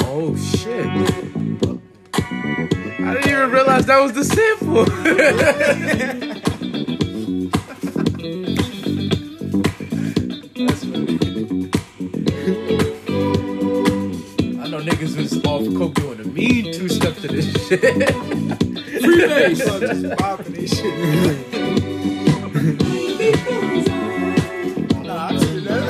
Oh shit! I didn't even realize that was the sample. That's funny. I know niggas was off coke doing a mean two-step to this shit. Freebase, just popping this shit. Nah, I see that.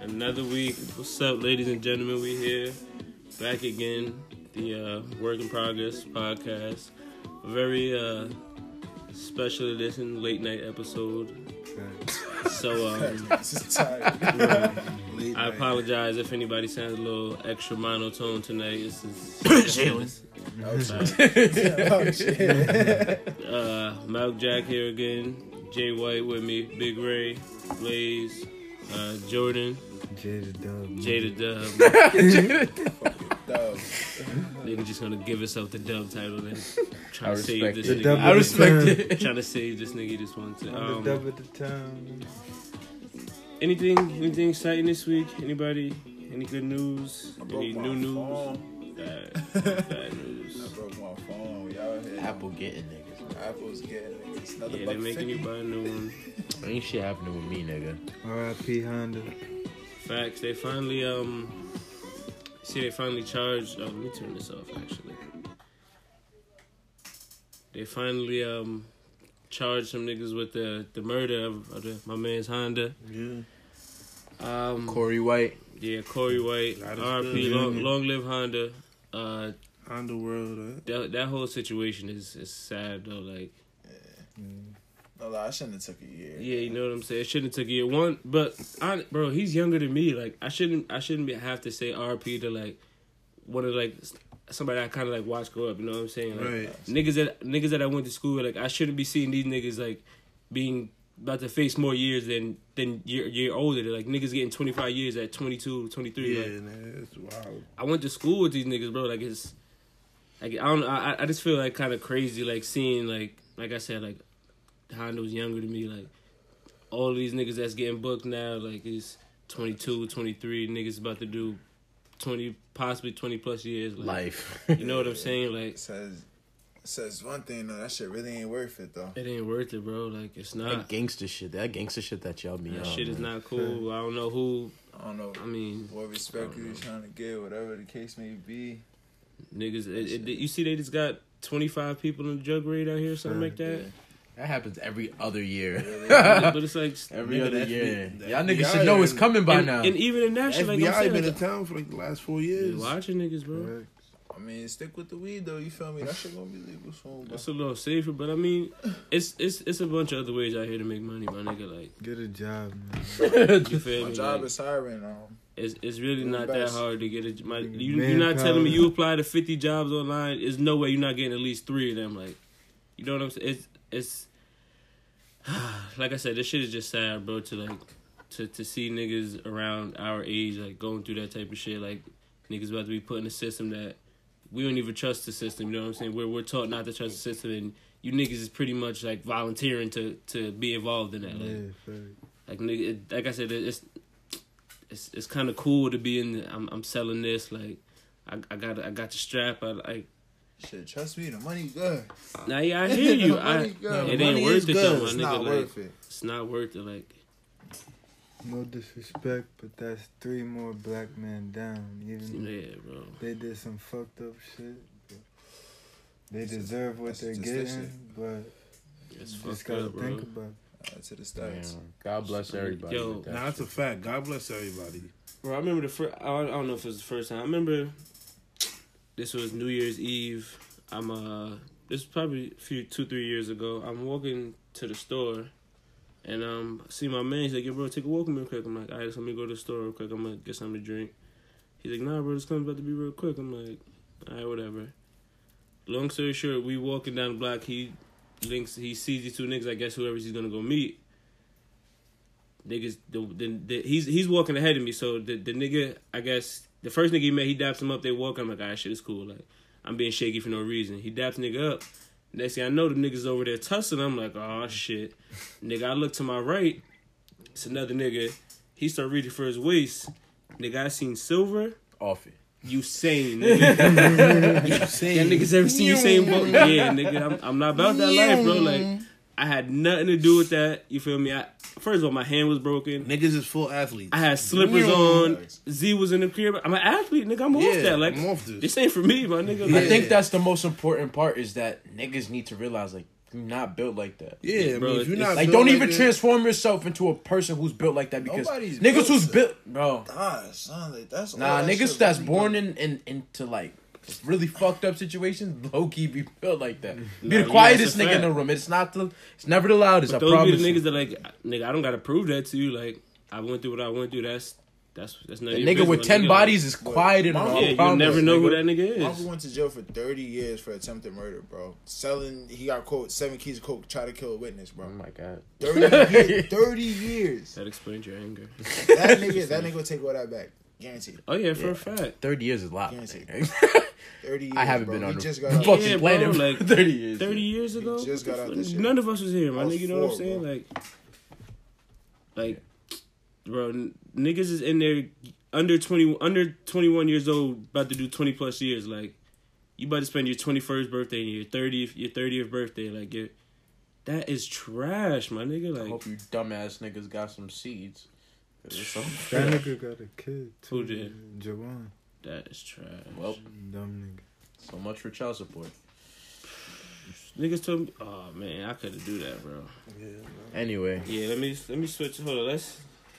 Another week. What's up, ladies and gentlemen? We here, back again. The Work in Progress podcast, a very special edition, late night episode. Okay. So I apologize if anybody sounds a little extra monotone tonight. This is Jalen. Oh shit! Malik Jack here again. Jay White with me. Big Ray, Blaze. Jordan, Jay the Dub. Nigga just gonna give us up the Dub title and trying to save this nigga. I respect it. Trying to save this nigga just one time. The Dub at the time. Anything exciting this week? Anybody? Any good news? Any new news? Bad news. I broke my phone. Y'all here. Apple getting niggas. Apple's getting niggas. Yeah, they're making you buy a new one. Ain't shit happening with me, nigga. R.I.P. Honda. Facts. They finally charged. Oh, let me turn this off. Actually, they finally charged some niggas with the murder of my man's Honda. Yeah. Corey White. Yeah, Corey White. R.I.P. Long live Honda. Honda world. That whole situation is sad though. Like. Yeah. No, I shouldn't have took a year. Yeah, you know what I'm saying? It shouldn't have took a year. One, but, bro, he's younger than me. Like, I shouldn't have to say RP to, like, one of, like, somebody I kind of, like, watch grow up. You know what I'm saying? Like, right. Niggas that I went to school with, like, I shouldn't be seeing these niggas, like, being about to face more years than year older. They're, like, niggas getting 25 years at 22, 23. Yeah, like, man, that's wild. I went to school with these niggas, bro. Like, it's, like, I don't know. I just feel, like, kind of crazy, like, seeing, like I said, like, Honda was younger than me. Like, all these niggas that's getting booked now, like, it's 22, 23. Niggas about to do 20, possibly 20 plus years. Like, life. You know what I'm saying? Like, says one thing though. That shit really ain't worth it though. It ain't worth it, bro. Like, it's not. That gangster shit that y'all be on. That shit is not cool. I don't know. I mean, what respect you trying to get, whatever the case may be. Niggas, you see, they just got 25 people in the drug raid out here, something like that. Yeah. That happens every other year. But it's like every other year. Y'all niggas should know it's coming by now. And even in that shit, like, I've been in town for like the last 4 years. Watching niggas, bro. I mean, stick with the weed though. You feel me? That shit gonna be legal soon. That's a little safer, but I mean, it's a bunch of other ways out here to make money, my nigga. Like, get a job, man. You feel me? My job is hiring now. It's really not that hard to get a. You're not telling me you apply to 50 jobs online. There's no way you're not getting at least 3 of them. Like, you know what I'm saying? It's like I said, this shit is just sad, bro, to like to see niggas around our age like going through that type of shit. Like, niggas about to be put in a system that we don't even trust the system, you know what I'm saying? We're taught not to trust the system, and you niggas is pretty much like volunteering to be involved in that. Like, yeah, like nigga, like I said, it's kind of cool to be in the, I'm selling this, like I got the strap, I like. Shit, trust me, the money good. Nah, yeah, I hear you. It ain't worth it though, my nigga. It's not worth it. It's not worth it, like. No disrespect, but that's 3 more black men down. Even yeah, bro. They did some fucked up shit. They deserve what they're getting, but it's just gotta think about it. To the stars. God bless everybody. Yo, nah, that's a fact. God bless everybody. Bro, I remember the first. I don't know if it was the first time. I remember. This was New Year's Eve. I'm this was probably 2-3 years ago. I'm walking to the store, and see my man. He's like, "Yo, bro, take a walk with me real quick." I'm like, "All right, so let me go to the store real quick. I'm gonna get something to drink." He's like, "Nah, bro, this comes about to be real quick." I'm like, "All right, whatever." Long story short, we walking down the block. He sees these two niggas. I guess whoever he's gonna go meet. Niggas, he's walking ahead of me. So the nigga, I guess the first nigga he met, he daps him up. They walk. I'm like, all right, shit, it's cool. Like, I'm being shaky for no reason. He daps nigga up. Next thing I know, the niggas over there tussling. I'm like, oh shit, nigga. I look to my right. It's another nigga. He start reaching for his waist. Nigga, I seen silver. Off it. Usain, nigga. Usain. That niggas ever seen Usain Bolt? Yeah, nigga. I'm not about that life, bro. Like, I had nothing to do with that. You feel me? First of all, my hand was broken. Niggas is full athletes. I had slippers on. Z was in the crib. I'm an athlete, nigga. I'm off that. Like, I'm off this ain't for me, my nigga. Like, I think that's the most important part is that niggas need to realize, like, you're not built like that. Yeah, bro. I mean, if you're not like, don't even transform yourself into a person who's built like that because nobody's niggas who's built, bro. Nah, son, like, that's nah, that niggas that's born into like really fucked up situations, low key be built like that. Be the quietest nigga in the room. It's never the loudest. But I promise. Those be the niggas that like, nigga, I don't gotta prove that to you. Like, I went through what I went through. That's not the nigga with 10 bodies is quiet and all. Yeah, you never know who that nigga is. My uncle went to jail for 30 years for attempted murder, bro. He got caught 7 keys of coke, try to kill a witness, bro. Oh my god. 30 years. That explains your anger. That nigga will take all that back. Guaranteed. Oh yeah, for a fact. 30 years is a lot. Guaranteed. 30 years, I haven't been on the fucking planet like 30 years. 30 years ago? Just got out this shit. None of us was here, my nigga. You know what I'm saying? Like, bro, niggas is in there under 21 years old, about to do 20 plus years. Like, you about to spend your 21st birthday and your 30th birthday. Like, that is trash, my nigga. Like, I hope you dumbass niggas got some seeds. That nigga got a kid too. Who did? Jawan. That is trash. Well, dumb nigga. So much for child support. Niggas told me, oh man, I couldn't do that, bro. Yeah. No. Anyway. Yeah, let me switch. Hold on,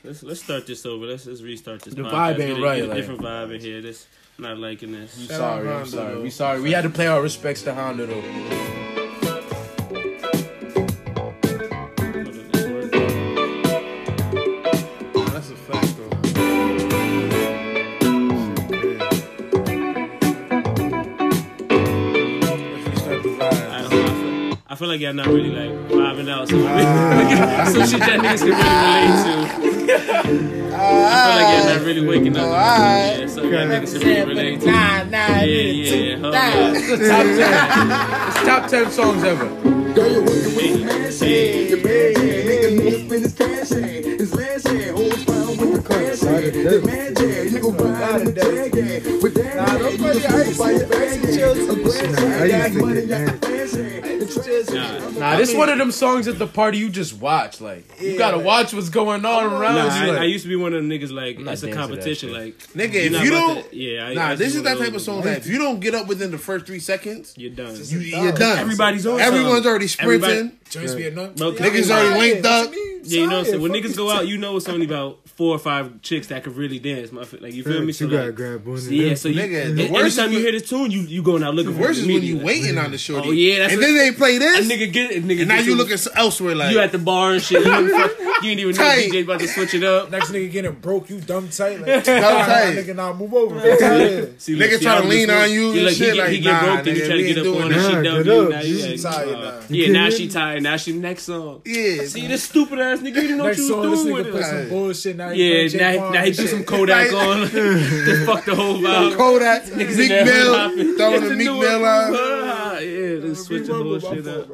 Let's start this over. Let's restart this. The podcast. Vibe ain't right. Get a different vibe in here. This not liking this. I'm sorry. We sorry. We had to pay our respects to Honda though. That's a fact though. I feel like y'all not really like vibing out. Some shit that niggas can really relate to. I feel like you're not really waking up. Yeah, so y'all niggas can really relate to. Yeah. Hold on. It's top 10 songs ever. Girl, you're working with the man, shade. Your bad head. Nigga, nigga fin his cash head. His last head. Always found with the crash head. The man jad. Nigga ride in the jag head. With that head. You just buy your bag head. A glass head. Got money, got the fans head. Nah, this one of them songs at the party you just watch. Like, you gotta watch what's going on around you. Like, I used to be one of them niggas, like, it's a competition. Like, nigga, if you don't. This is that type of song that if you don't get up within the first 3 seconds, you're done. You're done. Everybody's on. Everyone's already sprinting. Niggas already linked up. Yeah, you know what I'm saying? When niggas go out, you know it's only about 4 or 5 chicks that could really dance. Like, you feel me? So you gotta grab one. Yeah, so every time you hear this tune, you going out looking for it. The worst is when you waiting on the shorty. Oh, yeah, that's play this. A nigga get it. Nigga and now you looking elsewhere. Like, you at the bar and shit. You ain't even know the DJ about to switch it up. Next nigga getting broke. You dumb tight. Like, dumb tight. Nigga, now move over. See, nigga trying to lean on you. And shit. Like, he get broke. Then you try to get up on and shit. Now you tired. Yeah, now she tired. Now she next song. Yeah. See this stupid ass nigga. You didn't know what you was doing with it. Next song, this nigga play some bullshit. Yeah. Now he threw some Kodak on. Just fuck the whole vibe. Kodak. Meek Mill. Throwing the Meek Mill on. Yeah, let's switch the bullshit up.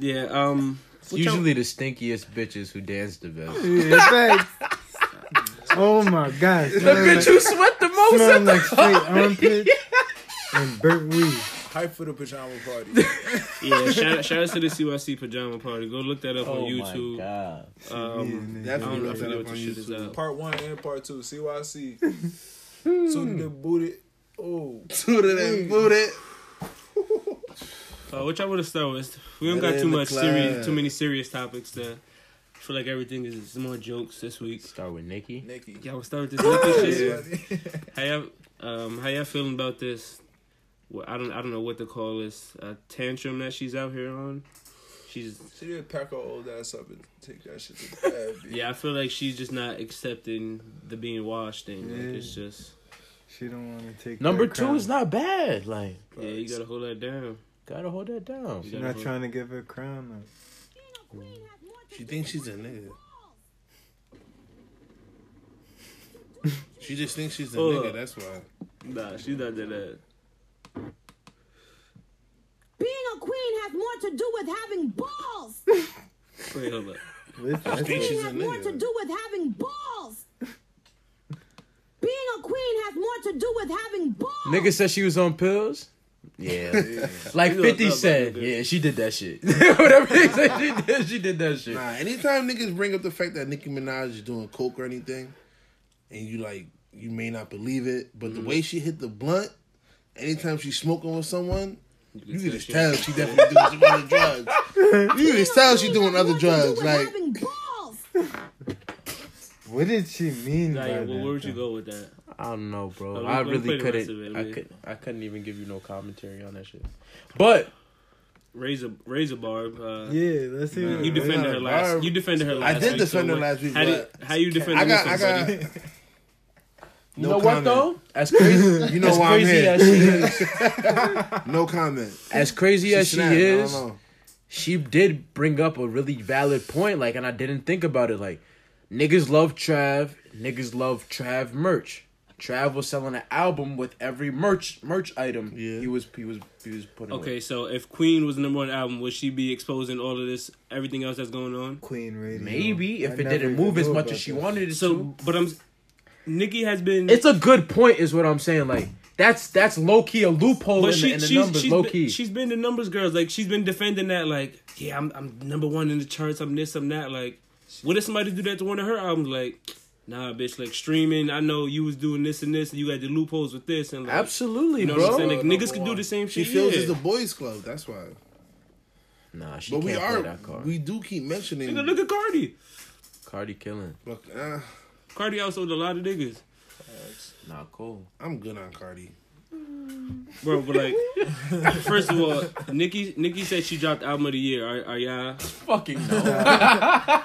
It's usually the stinkiest bitches who dance the best. Yeah, oh my god! The bitch who sweat the most at the party. And burnt weed. Hype for the pajama party. Yeah, shout out to the CYC pajama party. Go look that up on YouTube. Oh my god! Definitely look that up on YouTube. Part 1 and part 2. CYC. So did they boot it? Oh, so did they boot it? Which I would have started with. We don't got too many serious topics there. I feel like everything is more jokes this week. Start with Nicki. Yeah, we'll start with this Nicki shit. How y'all feeling about this? Well, I don't know what to call this tantrum that she's out here on. She did pack her old ass up and take that shit to the bed. Yeah, I feel like she's just not accepting the being washed thing. Like, it's just She don't want to take number two crown. Is not bad. Like, yeah, you gotta hold that down. Gotta hold that down. She's not trying to give her a crown. Though. She thinks she's a nigga. She just thinks she's a nigga. That's why. Nah, she's not that. Being a queen has more to do with having balls. Wait, hold up. I think she's a nigga. Being a queen has more to do with having balls. Being a queen has more to do with having balls. Nigga said she was on pills. Yeah. Like 50 said. Yeah, she did that shit. Whatever they said, she did that shit. Nah, anytime niggas bring up the fact that Nicki Minaj is doing coke or anything, and you like, you may not believe it, but the way she hit the blunt, anytime she's smoking with someone, you can just tell she definitely doing some other drugs. You can just tell she doing other drugs. Like, what did she mean? Like, by where would you go with that? I don't know, bro. I really couldn't. I couldn't even give you no commentary on that shit. But razor barb. Yeah, let's see. You defended her last. Barb. You defended her last. I did defend her last week. How you defend? I got. You know what though? As crazy, you know as why crazy I'm here. As she is, no comment. As crazy as she is, she did bring up a really valid point. Like, and I didn't think about it. Like, niggas love Trav. Niggas love Trav merch. Trav was selling an album with every merch item he was putting. Okay, away. So if Queen was the number one album, would she be exposing all of this, everything else that's going on? Queen radio. Maybe if it didn't move as much as she wanted it to. But Nicki has been... It's a good point is what I'm saying. Like, that's low-key a loophole in the numbers, low-key. She's been the numbers girls. Like, she's been defending that, like, yeah, I'm number one in the charts. I'm this, I'm that. Like, what if somebody do that to one of her albums? Like, nah, bitch, like, streaming. I know you was doing this and this, and you had the loopholes with this. And like, absolutely, you know what I'm saying? Like, niggas could do the same shit. She feels it's the boys' club. That's why. Nah, she can't play that card. We do keep mentioning... Nigga, look at Cardi. Cardi killing. Look, Cardi outsold a lot of niggas. That's not cool. I'm good on Cardi. Bro, but like, first of all, Nicki said she dropped album of the year. Are y'all? Fucking no. I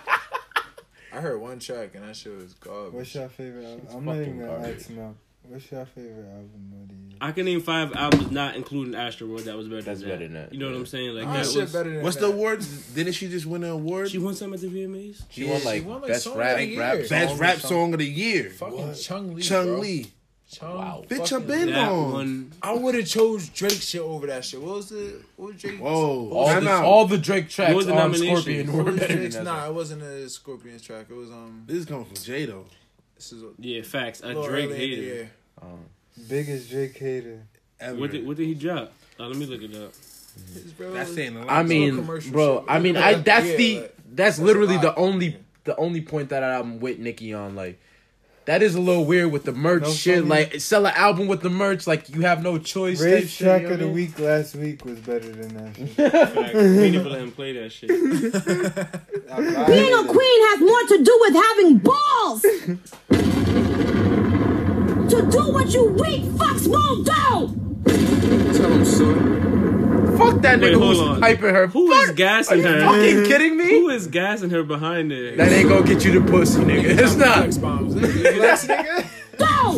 heard one track and that shit was garbage. What's your favorite album? I'm not even gonna lie to know. What's your favorite album of the year? I can name 5 albums, not including Astroworld, that was better than that. That's better than that. You know what I'm saying? Like, that shit was better than that. What's the awards? Didn't she just win an award? She won something at the VMAs? She won like Best Rap Song of the Year. Fucking Chung Lee. Wow. Bitch, I've been on. One. I would have chose Drake shit over that shit. What was Drake? Whoa. All the Drake tracks was on Scorpion were better than that. Nah, it wasn't a Scorpion track. It was, This is coming from Jay, though. Yeah, facts. A Drake hater. Biggest Drake hater ever. What did he drop? Let me look it up. That's saying a lot. I mean, bro. I mean, that's literally the only point that I'm with Nicki on. Like, that is a little weird with the merch shit. Like, sell an album with the merch, like you have no choice. Ray's track of the week last week was better than that. We need to let him play that shit. Being a queen has more to do with having balls. To do what you weak fucks won't do. Tell him so. Fuck that nigga who's hyping her. Who is gassing her? Are you fucking kidding me? Who is gassing her behind it? That ain't gonna get you the pussy, nigga. It's not. Go!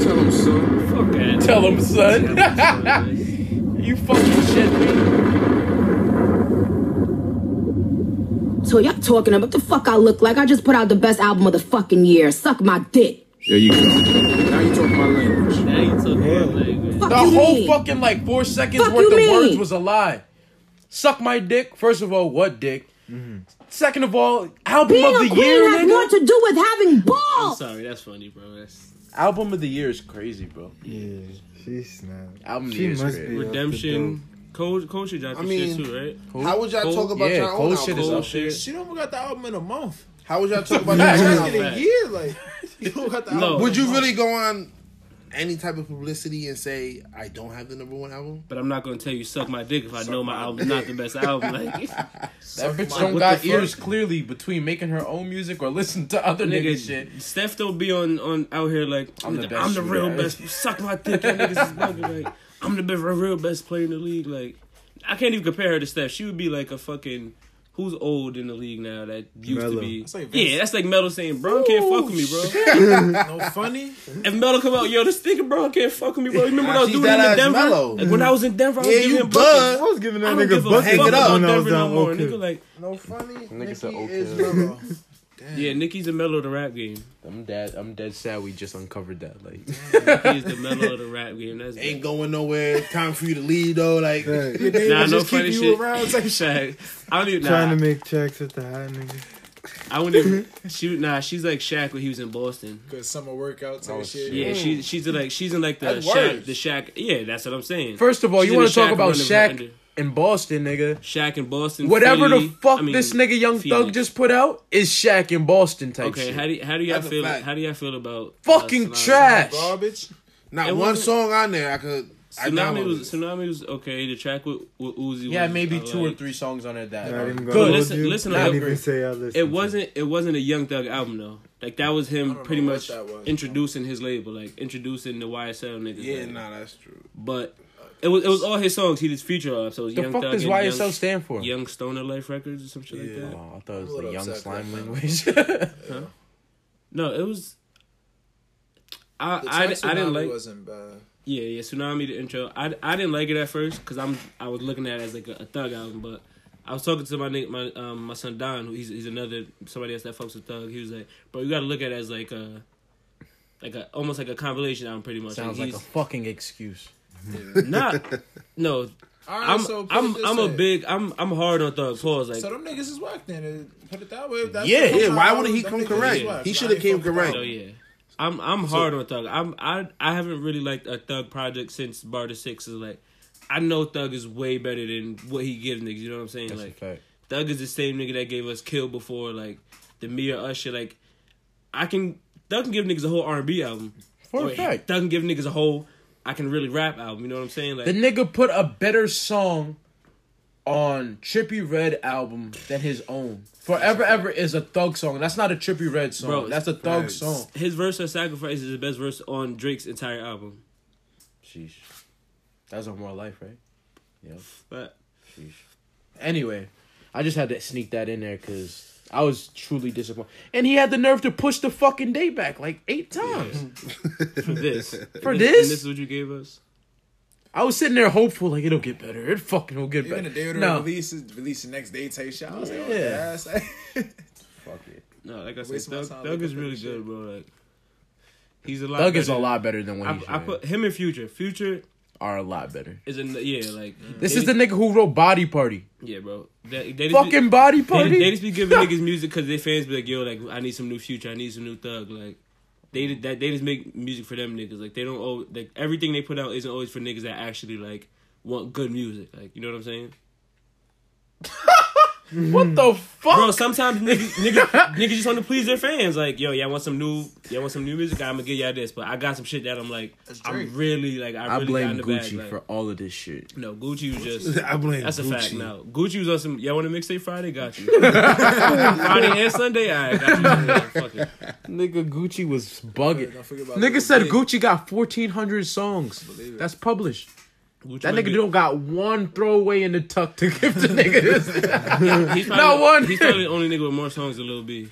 Tell him so. Fuck that. Tell him, son. You fucking shit me. So y'all talking about the fuck I look like. I just put out the best album of the fucking year. Suck my dick. There you go. Now you talking my language. Fuck the whole mean. Fucking like 4 seconds fuck worth of mean. Words was a lie. Suck my dick. First of all, what dick? Mm-hmm. Second of all, album being of the year. Being a queen has more to do with having balls. I'm sorry, that's funny, bro. Album of the year is crazy, bro. Yeah, she's snapped. Album of the year is crazy. Redemption. Cole shit dropped shit too, right? How would y'all talk about your own album? Shit is up shit. She don't got the album in a month. How would y'all talk about that? Track in a year, like you don't got the album. Would you really go on any type of publicity and say I don't have the number one album? But I'm not gonna tell you suck my dick if I know my album's not the best album. Like, that bitch don't got ears clearly between making her own music or listening to other niggas shit. Steph don't be on out here like I'm the real best. Suck my dick, y'all niggas is bugging. Like, I'm the real best player in the league. Like, I can't even compare her to Steph. She would be like a fucking Who's old in the league now that used Mello. To be? That's like that's like Mello saying, Bron can't fuck with me, bro. No funny? If Mello come out, yo, this nigga Bron can't fuck with me, bro. Remember when I was doing that in Denver? Like, when I was in Denver, I was giving him buckets. I was giving that nigga buckets. Hang it up. When I was down, okay. Nigga like, no funny? Nigga said, okay. Damn. Yeah, Nicki's the Mello of the rap game. I'm dead sad we just uncovered that. Like, Nicki's the Mello of the rap game. That's ain't going nowhere. Time for you to leave though. Like, no funny shit. I don't even trying to make checks at the high nigga. I wouldn't even shoot. Nah, she's like Shaq when he was in Boston. Good summer workouts and shit. Yeah, she's in like the Shaq. The Shaq. Yeah, that's what I'm saying. First of all, you want to talk about Shaq? In Boston, nigga. Shaq in Boston. Whatever Philly, the fuck this nigga Young Thug just put out is Shaq in Boston type shit. Okay, how do y'all feel? How do y'all feel about fucking trash garbage? Not it one song on there I could. Tsunami was okay. The track with Uzi. Yeah, was, maybe two or three songs on it that. Good. Listen. It wasn't a Young Thug album though. Like that was him pretty much introducing his label, like introducing the YSL niggas. Yeah, label. Nah, that's true. But. It was all his songs. He just featured on. So the Young fuck Thug does YSL stand for? Young Stoner Life Records or some shit like that. Oh, I thought it was the Young Slime Language. Huh? No, it was. I didn't like. Wasn't bad. Yeah. Tsunami the intro. I didn't like it at first because I was looking at it as like a Thug album, but I was talking to my son Don. He's another somebody else that fucks with Thug. He was like, bro, you got to look at it as almost like a compilation album, pretty much. Sounds like a fucking excuse. Yeah. No. Right, I'm hard on Thug. Pause. Like, so them niggas is whack then. Put it that way. That's why wouldn't he come correct? Yeah. He should have came correct. So yeah, I'm hard on Thug. I haven't really liked a Thug project since Bar to Six. Is like, I know Thug is way better than what he gives niggas. You know what I'm saying? That's like, a fact. Thug is the same nigga that gave us Kill before. Like the Me or Us shit. Like, Thug can give niggas a whole R&B album. For a fact, Thug can give niggas a whole. I can really rap album, you know what I'm saying? Like, the nigga put a better song on Trippie Redd album than his own. Forever Ever is a Thug song. That's not a Trippie Redd song. Bro, that's a Thug song. His verse on Sacrifice is the best verse on Drake's entire album. Sheesh. That's on More Life, right? Yep. But sheesh. Anyway, I just had to sneak that in there because I was truly disappointed. And he had the nerve to push the fucking day back like 8 times. For this? And this is what you gave us? I was sitting there hopeful, like, it'll get better. It fucking will get better. Even the day of the release the next day type shit. I was like, fuck it. No, like I said, Thug is really good, bro. Like, he's a lot better. Thug is a lot better than when I put him in Future. Future are a lot better. This is the nigga who wrote Body Party. Yeah, bro. They fucking Body Party. They just be giving niggas music because their fans be like, yo, like I need some new Future, I need some new Thug. Like they just make music for them niggas. Like they don't always, like everything they put out isn't always for niggas that actually like want good music. Like you know what I'm saying? What the fuck? Bro, sometimes niggas just want to please their fans. Like, yo, y'all want some new music? I'm gonna give y'all this, but I got some shit that I'm like, I'm really like, I blame got in the Gucci bag, like, for all of this shit. No, Gucci was just I blame. That's Gucci. A fact. Now, Gucci was on some. Y'all want to mixtape Friday? Got you. Friday and Sunday, I got you. Yeah, fuck it. Nigga, Gucci was bugging. Nigga said Gucci got 1,400 songs. That's published. Gucci that nigga don't got one throwaway in the tuck to give to niggas. Not one. He's probably the only nigga with more songs than Lil B.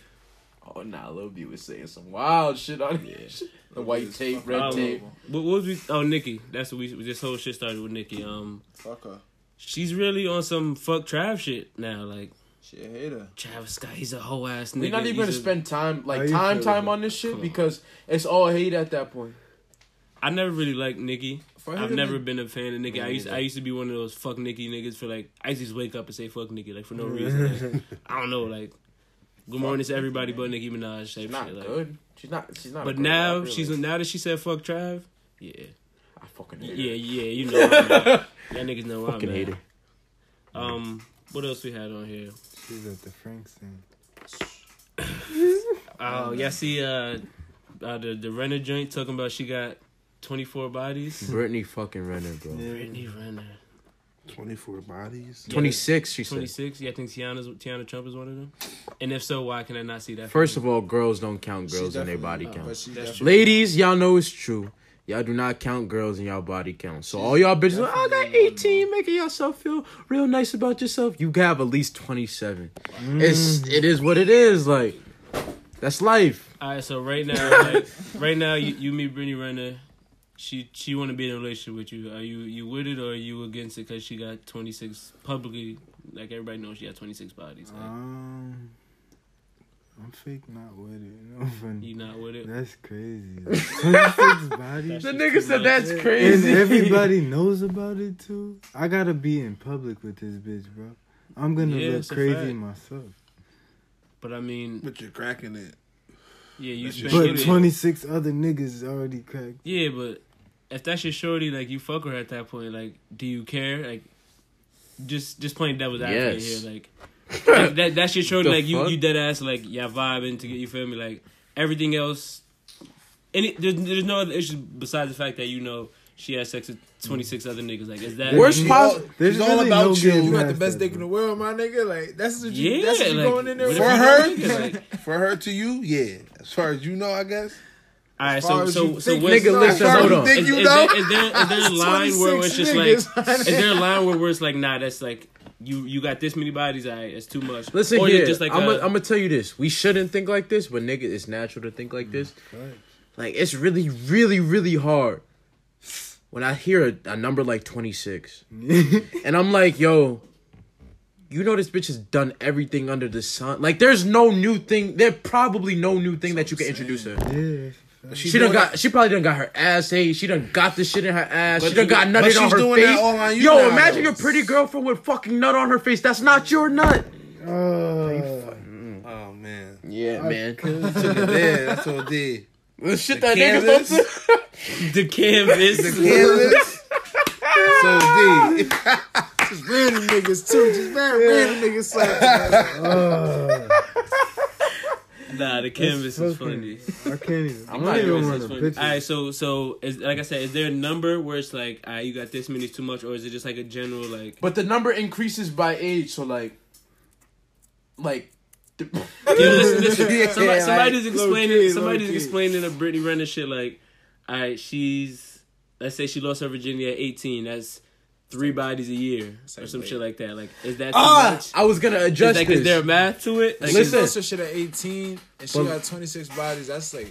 Oh, nah, Lil B was saying some wild shit on here. Yeah. The white tape, red tape. What was we? Oh, Nicki. That's what we. This whole shit started with Nicki. Fuck her. She's really on some fuck Trav shit now. Like, she a hater. Travis Scott, he's a whole ass nigga. We're not even gonna spend time on this shit because it's all hate at that point. I never really liked Nicki. I've never been a fan of Nicki. I used to be one of those fuck Nicki niggas for like, I used to just wake up and say fuck Nicki, like for no reason. Like, I don't know, like, good morning to everybody but Nicki Minaj. She's not shit, good. Like. She's not. But now, really. Now that she said fuck Trav, yeah. I fucking hate her. Yeah, you know. Y'all niggas know fucking hate her. What else we had on here? She's at the Franks thing. Oh, y'all see the Renner joint talking about she got 24 bodies. Britney fucking Renner, bro. Yeah. Britney Renner. 24 bodies? 26, she said. 26? Yeah, I think Tiana Trump is one of them. And if so, why can I not see that? First of all, girls don't count girls in their body count. Ladies, y'all know it's true. Y'all do not count girls in y'all body count. So all y'all bitches, like, I got 18, making yourself feel real nice about yourself. You have at least 27. Wow. It is what it is. Like, that's life. All right, so right now, like, you meet Britney Renner. She want to be in a relationship with you. Are you with it or are you against it? Because she got 26 publicly. Like, everybody knows she got 26 bodies. Like, I'm fake not with it. No, you not with it? That's crazy. 26 bodies? The nigga said that's crazy. And everybody knows about it, too. I got to be in public with this bitch, bro. I'm going to look crazy myself. But, I mean... But you're cracking it. Yeah, but 26 other niggas already cracked. Yeah, but if that's your shorty, like, you fuck her at that point, like, do you care? Like, just playing devil's advocate here, like... that's your shorty, like, you dead ass, like, y'all vibing to get, you feel me, like, everything else, there's no other issue besides the fact that, you know, she has sex with 26 other niggas. Like, is that worst possible? It's all about you got the best dick in the world, my nigga. Like, that's what you, that's what you like, going in there for her, nigga, like, for her to you, yeah. As far as you know, I guess. All right, so nigga, listen, hold on. Is there a line where it's just like, is there a line where it's like, nah, that's like. You got this many bodies, all right, it's too much. Listen or here, like I'm going to tell you this. We shouldn't think like this, but nigga, it's natural to think like this. Right. Like, it's really, really, really hard when I hear a number like 26. And I'm like, yo, you know this bitch has done everything under the sun. Like, there's no new thing. There's probably no new thing that you can introduce her. Yeah. She probably done got her ass ate. She done got the shit in her ass. But she done got nutted on her face. That all on you. Yo, imagine your pretty girlfriend with fucking nut on her face. That's not your nut. Oh man. Yeah, man. That's what I did. The shit that nigga do. The canvas. So deep. Just random niggas too. Just random niggas. Nah, the canvas is funny. I can't even. I'm not even running pictures. All right, so is, like I said, is there a number where it's like, all right, you got this many too much, or is it just like a general like? But the number increases by age, so like. Listen. Yeah, somebody's explaining. Somebody's explaining the Britney Renner shit. Like, all right, let's say she lost her virginity at 18. That's 3 bodies a year or some shit like that. Like, is that too much? I was gonna adjust this. Is there math to it? Like, listen, she lost her shit at 18 and she got 26 bodies. That's low.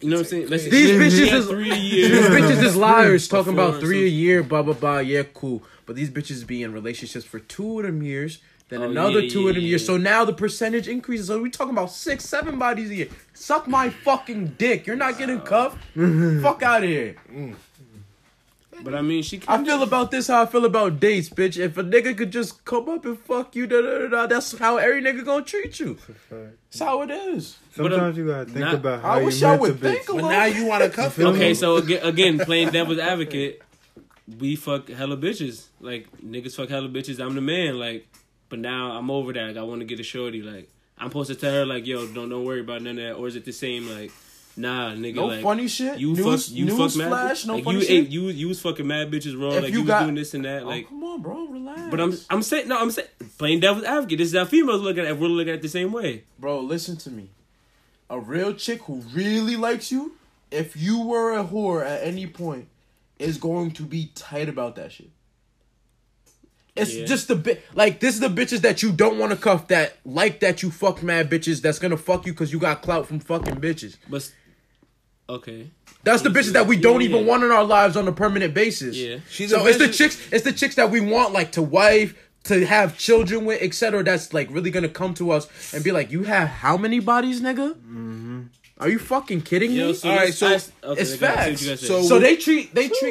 You know what I'm saying? Listen, these bitches is 3 a year. These bitches is liars talking about 3 a year. Blah blah blah. Yeah, cool. But these bitches be in relationships for 2 of them years, then another 2 of them years. So now the percentage increases. So we talking about 6-7 bodies a year. Suck my fucking dick. You're not getting cuffed. Fuck out of here. But I mean, I feel about this how I feel about dates, bitch. If a nigga could just come up and fuck you, that's how every nigga gonna treat you. That's how it is. Sometimes you gotta think about how you met the bitch. I wish I would think a little. But now you wanna cuff him. Okay, so again, playing devil's advocate, we fuck hella bitches. Like, niggas fuck hella bitches. I'm the man. Like, but now I'm over that. Like, I wanna get a shorty. Like, I'm supposed to tell her, like, yo, don't worry about none of that. Or is it the same, like? Nah, nigga, no, like, funny shit. You was fucking mad bitches wrong. If like, you was doing this and that. Like, come on, bro, relax. But I'm saying playing devil's advocate. This is how females look at it. We're looking at it the same way. Bro, listen to me. A real chick who really likes you, if you were a whore at any point, is going to be tight about that shit. It's just the bit. Like, this is the bitches that you don't want to cuff. That you fuck mad bitches. That's gonna fuck you because you got clout from fucking bitches. But. Okay. That's the bitches that we don't even want in our lives on a permanent basis. Yeah. So it's the chicks that we want, like, to wife, to have children with, etc. That's, like, really going to come to us and be like, you have how many bodies, nigga? Mm-hmm. Are you fucking kidding me? So all right, so it's facts. So they treat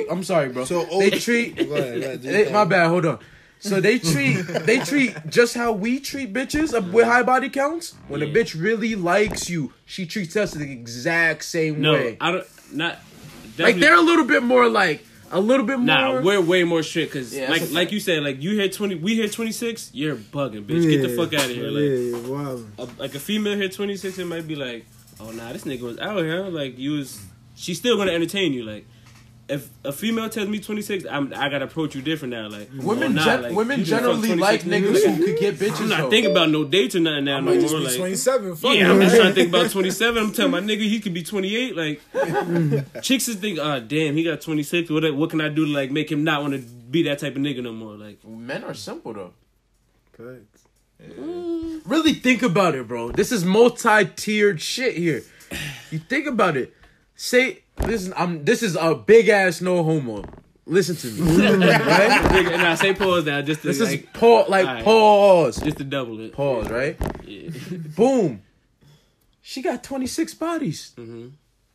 I'm sorry, bro. So they treat my bad, hold on. So they treat just how we treat bitches with high body counts. When a bitch really likes you, she treats us the exact same way. No, I don't. Not like they're a little bit more. Nah, we're way more shit because like you said, like you hear 20, we hear 26. You're bugging, bitch. Get the fuck out of here. Like, wow. Like a female hear 26, it might be like, oh nah, this nigga was out here. Like she's still gonna entertain you. Like if a female tells me 26, I gotta approach you different now. Like women generally like niggas who could get bitches. I'm not thinking about no dates or nothing now. I might just be like 27. Yeah, I'm just trying to think about 27. I'm telling my nigga he could be 28. Like chicks is think, ah, damn, he got 26. What can I do to like make him not want to be that type of nigga no more? Like men are simple though. Good. Yeah. Really think about it, bro. This is multi-tiered shit here. You think about it. Say, listen, this is a big ass no homo. Listen to me, right? And I say pause now. Just to, this like, is pause, like right. Pause, just to double it. Pause, right? Yeah. Boom. She got 26 bodies. Mm-hmm.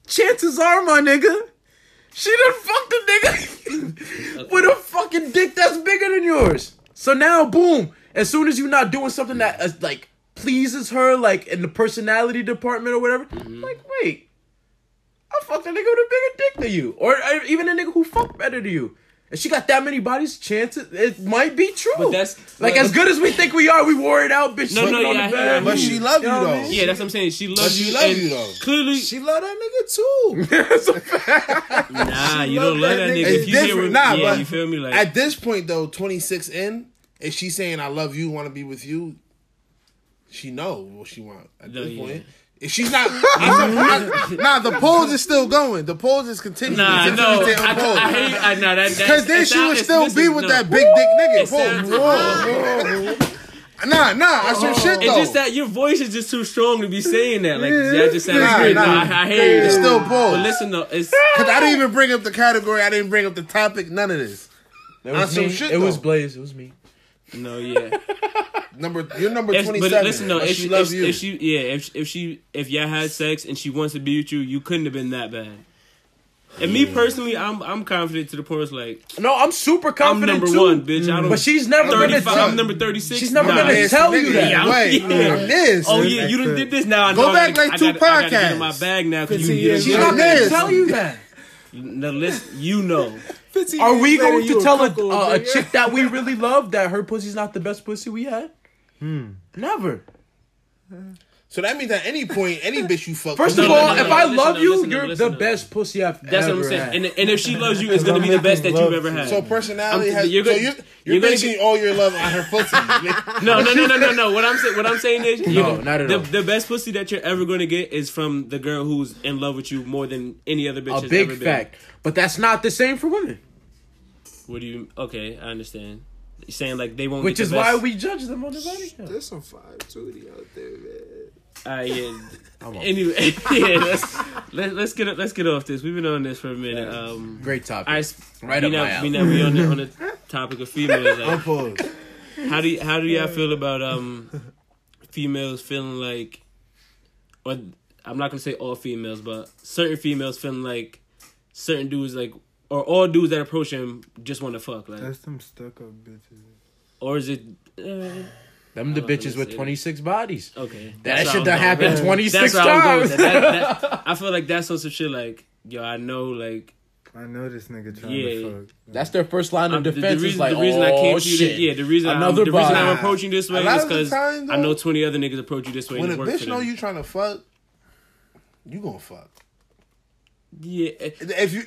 Chances are, my nigga, she done fucked a nigga with a fucking dick that's bigger than yours. So now, boom. As soon as you're not doing something that like pleases her, like in the personality department or whatever, mm-hmm. like wait. I fucked a nigga with a bigger dick than you. Or even a nigga who fucked better than you. And she got that many bodies, chances, it might be true. But that's... Like, as good as we think we are, we wore it out, bitch. No, but she love you, though. Yeah, that's what I'm saying. She loves you. But she love you, though. Clearly... She love that nigga, too. That's a fact. Nah, you don't love that nigga. It's different. Nah, yeah, but... You feel me? Like, at this point, though, 26 in, if she's saying, I love you, want to be with you, she know what she want at this point. If she's not, nah. The polls is still going. The polls is continuing. Nah, no, I hate. Nah, that because then she would still be with that big dick nigga. Whoa. Nah. I some shit though. It's just that your voice is just too strong to be saying that. Like that just sounds weird. I hate it. It's still polls. But listen though, it's because I didn't even bring up the category. I didn't bring up the topic. None of this. That was me. It was Blaze. It was me. No, yeah. You're number 27. But listen, though, if she loves you, if y'all had sex and she wants to be with you, you couldn't have been that bad. And me personally, I'm confident to the point. It's like, no, I'm super confident. I'm number one, bitch. I don't. But she's never gonna tell. I'm number 36. She's never gonna tell you that. Yeah, I'm this. Oh yeah, you done did this. Now I go back like 2 podcasts. I gotta get in my bag now. She's not gonna tell you that. Now listen, you know. Are we going to tell a chick that we really love that her pussy's not the best pussy we had? Never. So that means at any point, any bitch you fuck. First of all, if I love you, you're the best pussy I've ever had. That's what I'm saying. And if she loves you, it's going to be the best that you've ever had. So personality has. You're basing all your love on her pussy. No. What I'm saying is, no, not at all. The best pussy that you're ever going to get is from the girl who's in love with you more than any other bitch has ever been. A big fact. But that's not the same for women. What do you? Okay, I understand. You're saying like they won't. Which is why we judge them on the body count. There's some 5'2" out there, man. Anyway, let's get off this. We've been on this for a minute. Great topic. We on the topic of females. Like, how do y'all feel about females feeling like, or I'm not gonna say all females, but certain females feeling like certain dudes like, or all dudes that approach him just want to fuck. Like that's some stuck up bitches. Or is it? Them the bitches with 26 bodies. Okay. That shit done happened 26 times. I feel like that's also shit like, yo, I know this nigga trying to fuck. That's their first line of defense. The reason I'm approaching this way is because I know 20 other niggas approach you this way. When a bitch know you trying to fuck, you gonna fuck. Yeah. If you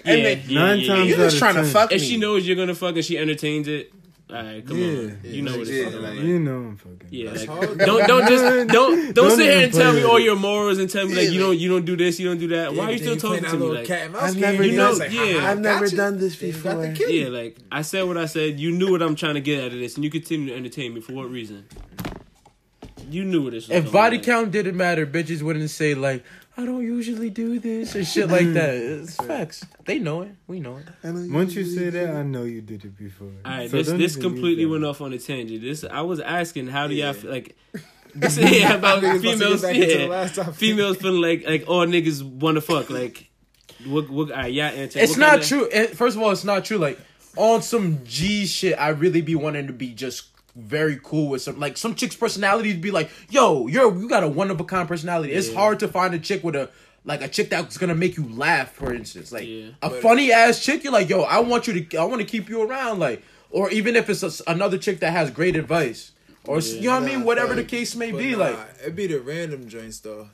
nine times you're just trying to fuck me. If she knows you're gonna fuck and she entertains it. Alright, come on. You know what it's fucking like. You know I'm fucking. Yeah, like, don't sit here and tell me all your morals and tell me like you don't do this, you don't do that. Why are you still talking to me? Like, I've never done this before. Yeah, like I said what I said. You knew what I'm trying to get out of this, and you continue to entertain me for what reason? You knew what it's. If body count didn't matter, bitches wouldn't say like, I don't usually do this and shit like that. It's facts. They know it. We know it. Once you say that, I know you did it before. All right, so this completely went off on a tangent. I was asking, how do y'all feel like? This about females. Females feeling like all niggas want to fuck. Like, what? All right, y'all answer. It's not true. First of all, it's not true. Like on some G shit, I really be wanting to be just very cool with some, like some chick's personality to be like, yo, you got a one of a kind personality. Yeah. It's hard to find a chick with a chick that's gonna make you laugh, for instance. Like a funny ass chick, you're like, yo, I want to keep you around, like, or even if it's another chick that has great advice, or you know what I mean, whatever the case may be, like it'd be the random joints though.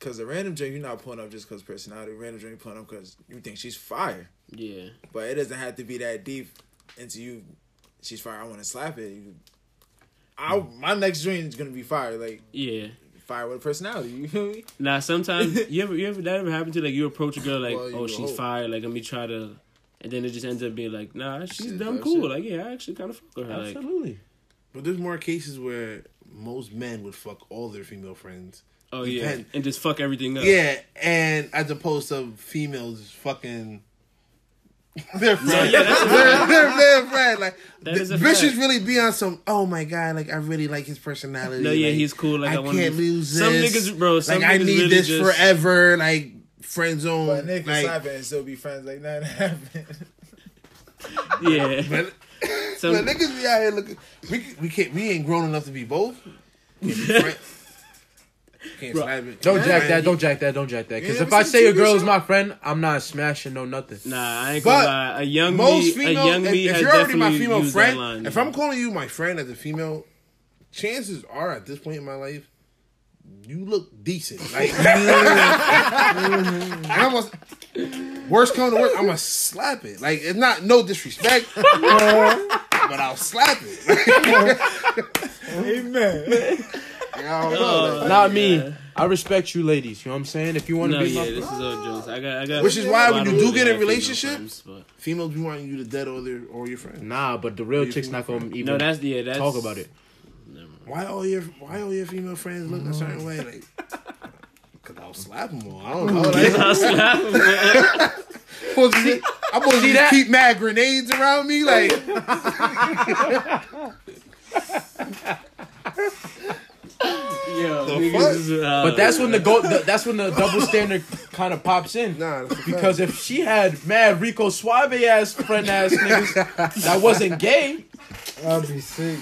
Because a random joint, you're not pulling up just because personality. A random joint, you're pulling up because you think she's fire. Yeah. But it doesn't have to be that deep into you. She's fire. I want to slap it. My next joint is gonna be fire. Like yeah. Fire with a personality. You feel me? Nah. Sometimes you ever that ever happen to you approach a girl like she's fire. Like let me try to, and then it just ends up being like nah she's dumb cool. Shit. Like yeah I actually kind of fuck with her. Absolutely. Like, but there's more cases where most men would fuck all their female friends. Oh yeah, and just fuck everything up. Yeah, and as opposed to females fucking their friend, yeah, their friend. Like bitches really be on some. Oh my god, like I really like his personality. No, yeah, like, he's cool. Like I can't lose this. Some niggas, bro. Some like niggas I need really this just... forever. Like friend zone. But niggas like, slap it and still be friends. Like nothing happened. Yeah, but niggas be out here looking. We can't. We ain't grown enough to be both. We can't be friends. Can't slap it. Don't jack that. Because if I say a girl is my friend, I'm not smashing no nothing. Nah, I ain't gonna lie. A young me has definitely my female friend, that line. If I'm calling you my friend as a female, chances are at this point in my life, you look decent. Like, worst come to worst, I'm gonna slap it. Like it's not no disrespect, but I'll slap it. Amen. I mean, I respect you ladies. You know what I'm saying? If you want to be my friend. This is all jokes. I got. Which is why when you do get in relationships, females be wanting you to dead or your friend. Nah, but the real chick's not going to even talk about it. Why all your female friends look a certain way? Like, because I'll slap them all. I don't know. Like, I'll slap them all. I'm supposed to keep mad grenades around me? Like... Yo, but that's when the double standard kind of pops in. Nah, because if she had mad Rico Suave ass friend ass niggas that wasn't gay, I'd be sick.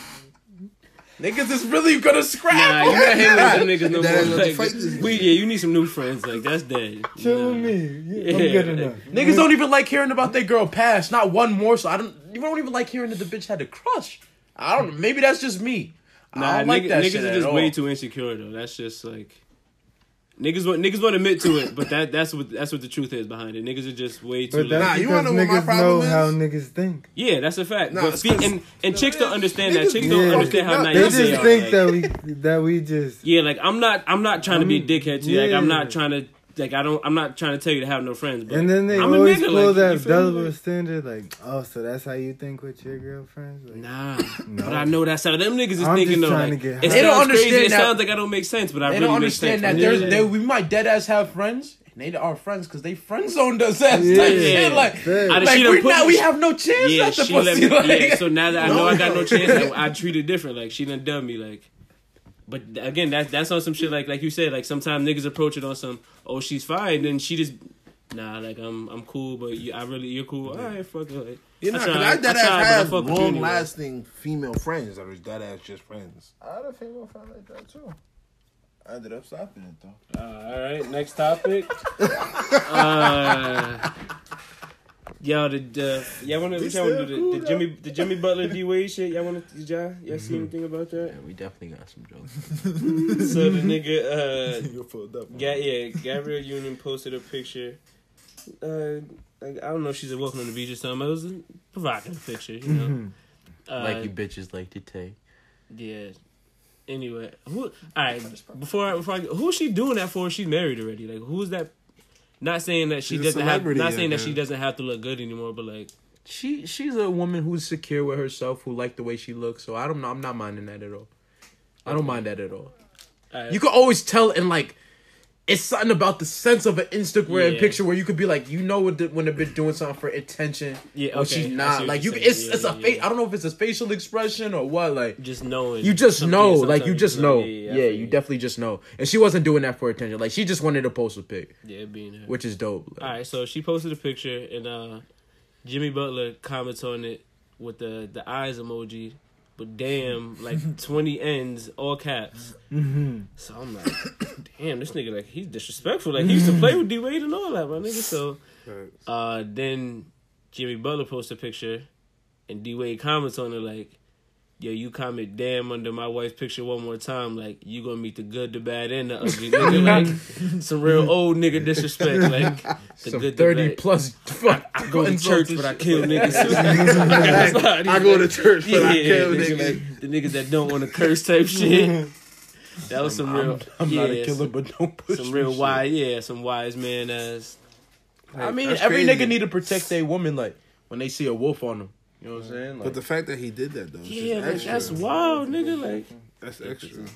Niggas is really gonna scrap. Nah, you gotta hang with them niggas no more. Like, you need some new friends. Like that's dead. Chill with me. Yeah, I'm good enough. Niggas don't even like hearing about their girl past. Not one morsel. You don't even like hearing that the bitch had a crush. I don't know. Maybe that's just me. Nah, I don't like that niggas shit are just way too insecure though. That's just like niggas won't admit to it, but that's what the truth is behind it. Niggas are just way too. You wanna know what my problem is? How niggas think? Yeah, that's a fact. Chicks don't understand that. Chicks don't understand how naive they are. They just think like, that we just like I'm not trying to be a dickhead to you. Like I'm not trying to. Like I'm not trying to tell you to have no friends. But and then they I'm always pull like, that double standard, like, oh, so that's how you think with your girlfriends? Like, nah, no. But I know that's how them niggas is I'm thinking though. Like, they don't understand crazy. That. It sounds like I don't make sense, but I really don't understand that. We might dead ass have friends. They are friends because they friend zoned us ass. Yeah, like, shit, we have no chance at the pussy. So now that I know I got no chance, I treat it different. Like she done me like. But again, that's on some shit like you said. Like sometimes niggas approach it on some, oh she's fine, and then she just like I'm cool, but you're cool. All right, fuck it. Like, you know, I have long lasting female friends that are dead ass just friends. I had a female friend like that too. I ended up stopping it though. All right, next topic. Y'all want to do the Jimmy Butler D-Wade shit? Y'all see anything about that? Yeah, we definitely got some jokes. So the nigga, Gabrielle Union posted a picture. I don't know if she's walking on the beach or something. It was a provocative picture, you know. Like you bitches like to take. Yeah. Anyway, who's she doing that for? She's married already. Like who's that? Not saying that she doesn't have to look good anymore, but like she's a woman who's secure with herself, who liked the way she looks. So I don't know. I'm not minding that at all. I don't mind that at all. Right. You can always tell, and like it's something about the sense of an Instagram picture where you could be like, you know, when a bitch doing something for attention, or she's not. Like you, it's a face. I don't know if it's a facial expression or what. Like just knowing, you just know, like you just know. You definitely just know. And she wasn't doing that for attention. Like she just wanted to post a pic. Yeah, being her, which is dope. Like. All right, so she posted a picture, and Jimmy Butler comments on it with the eyes emoji. But damn, like 20 ends, all caps. Mm-hmm. So I'm like, damn, this nigga, like, he's disrespectful. Like, he used to play with D-Wade and all that, my nigga. So then Jimmy Butler posts a picture, and D-Wade comments on it like, yo, you comment damn under my wife's picture one more time, like, you gonna meet the good, the bad, and the ugly nigga. Like, some real old nigga disrespect. Like, the some good, 30 the bad. Plus, fuck, I go to church, but I kill niggas. I go to church, but I kill niggas. The niggas that don't want to curse type shit. That was some real... I'm not a killer, but don't push some real wise, yeah, some wise man ass. Like, I mean, every crazy. Nigga need to protect their woman, like, when they see a wolf on them. You know what I'm saying? Like, but the fact that he did that, though, is yeah, just extra. That's wild, nigga. Like, that's extra.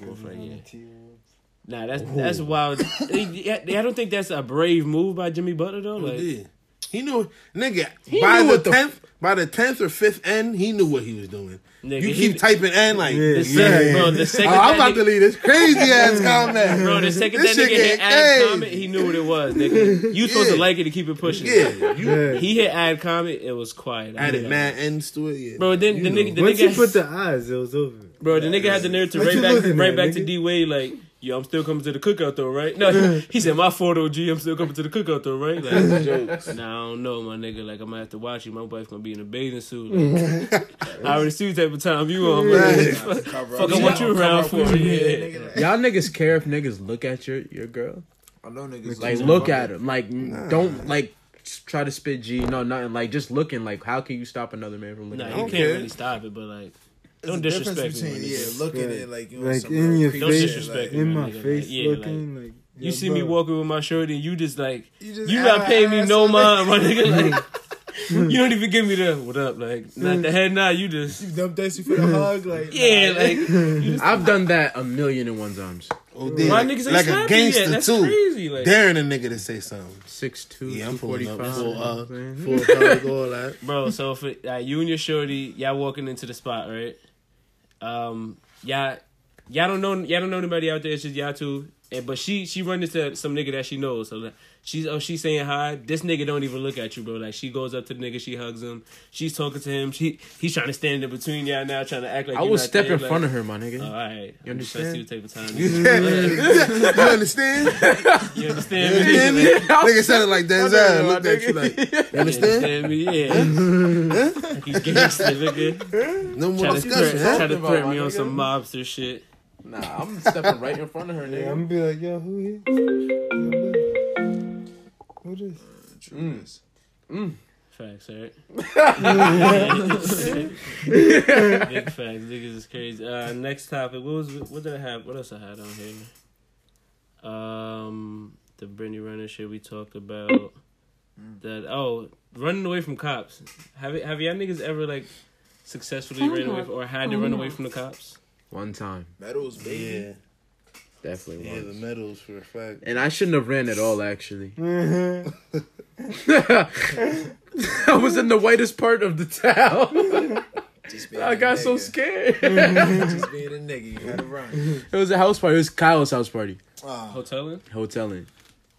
Nah, that's wild. I don't think that's a brave move by Jimmy Butler, though. Like, he knew, nigga. He by knew the 10th, by the 10th or 5th end, he knew what he was doing. Nigga, you keep typing N like, the second I'm about to leave this crazy ass comment. Bro, the second that nigga hit add comment, he knew what it was, nigga. You supposed to like it and keep it pushing. Yeah. He hit add comment, it was quiet. Added mad ends to it, yeah. Bro, then the nigga once you put the eyes, it was over. Bro, the nigga had the nerve to right back to D-Wade, like, yo, I'm still coming to the cookout, though, right? No, he said, my 4OG, I'm still coming to the cookout, though, right? Like, jokes. Nah, I don't know, my nigga. Like, I'm going to have to watch you. My wife's going to be in a bathing suit. Like, I already see the type of time you on. Like, fuck, I want you around for me. Y'all niggas care if niggas look at your girl? I know niggas. Like, look at him. Like, don't, like... try to spit G. No, nothing. Like, just looking. Like, how can you stop another man from looking at you? Nah, you can't really stop it, but, like... Don't disrespect me. Yeah, look at it like, you know, like in your face. Don't disrespect me. In my face, looking like you see me walking with my shirt, and you just like you not paying me no mind, my nigga. Like you don't even give me the what up, like not the head nod. You just you dumb dicey for the hug, like yeah, like I've done that a million and one times. Oh, my niggas ain't like a gangster that's too. Crazy. Like, daring a nigga to say something. 6'2", yeah, I'm pulling up full like. Bro, so for you and your shorty, y'all walking into the spot, right? Y'all don't know anybody out there. It's just y'all two. And, but she run into some nigga that she knows. So like, she's saying hi. This nigga don't even look at you, bro. Like she goes up to the nigga, she hugs him. She's talking to him. He's trying to stand in between y'all now, trying to act like. I will step in front of her, my nigga. All right, you understand? You understand? You understand me? Nigga said it like Denzel. Looked at you like. You understand me? Yeah. He's gangster, nigga. No more discussion. Trying to threaten me on some mobster shit. Nah, I'm stepping right in front of her, nigga. Yeah, I'm gonna be like, yo, who is? Who this? Travis. Facts, right? Big facts, niggas is crazy. Next topic. What did I have? What else I had on here? The Britney Renner shit we talked about. Running away from cops. Have y'all niggas ever like successfully ran away or had to run away from the cops? One time. Medals, baby. Yeah. Definitely one. Yeah, the medals for a fact. And I shouldn't have ran at all, actually. Mm-hmm. I was in the whitest part of the town. I got so scared. Just being a nigga, you gotta run. It was a house party. It was Kyle's house party. Hoteling.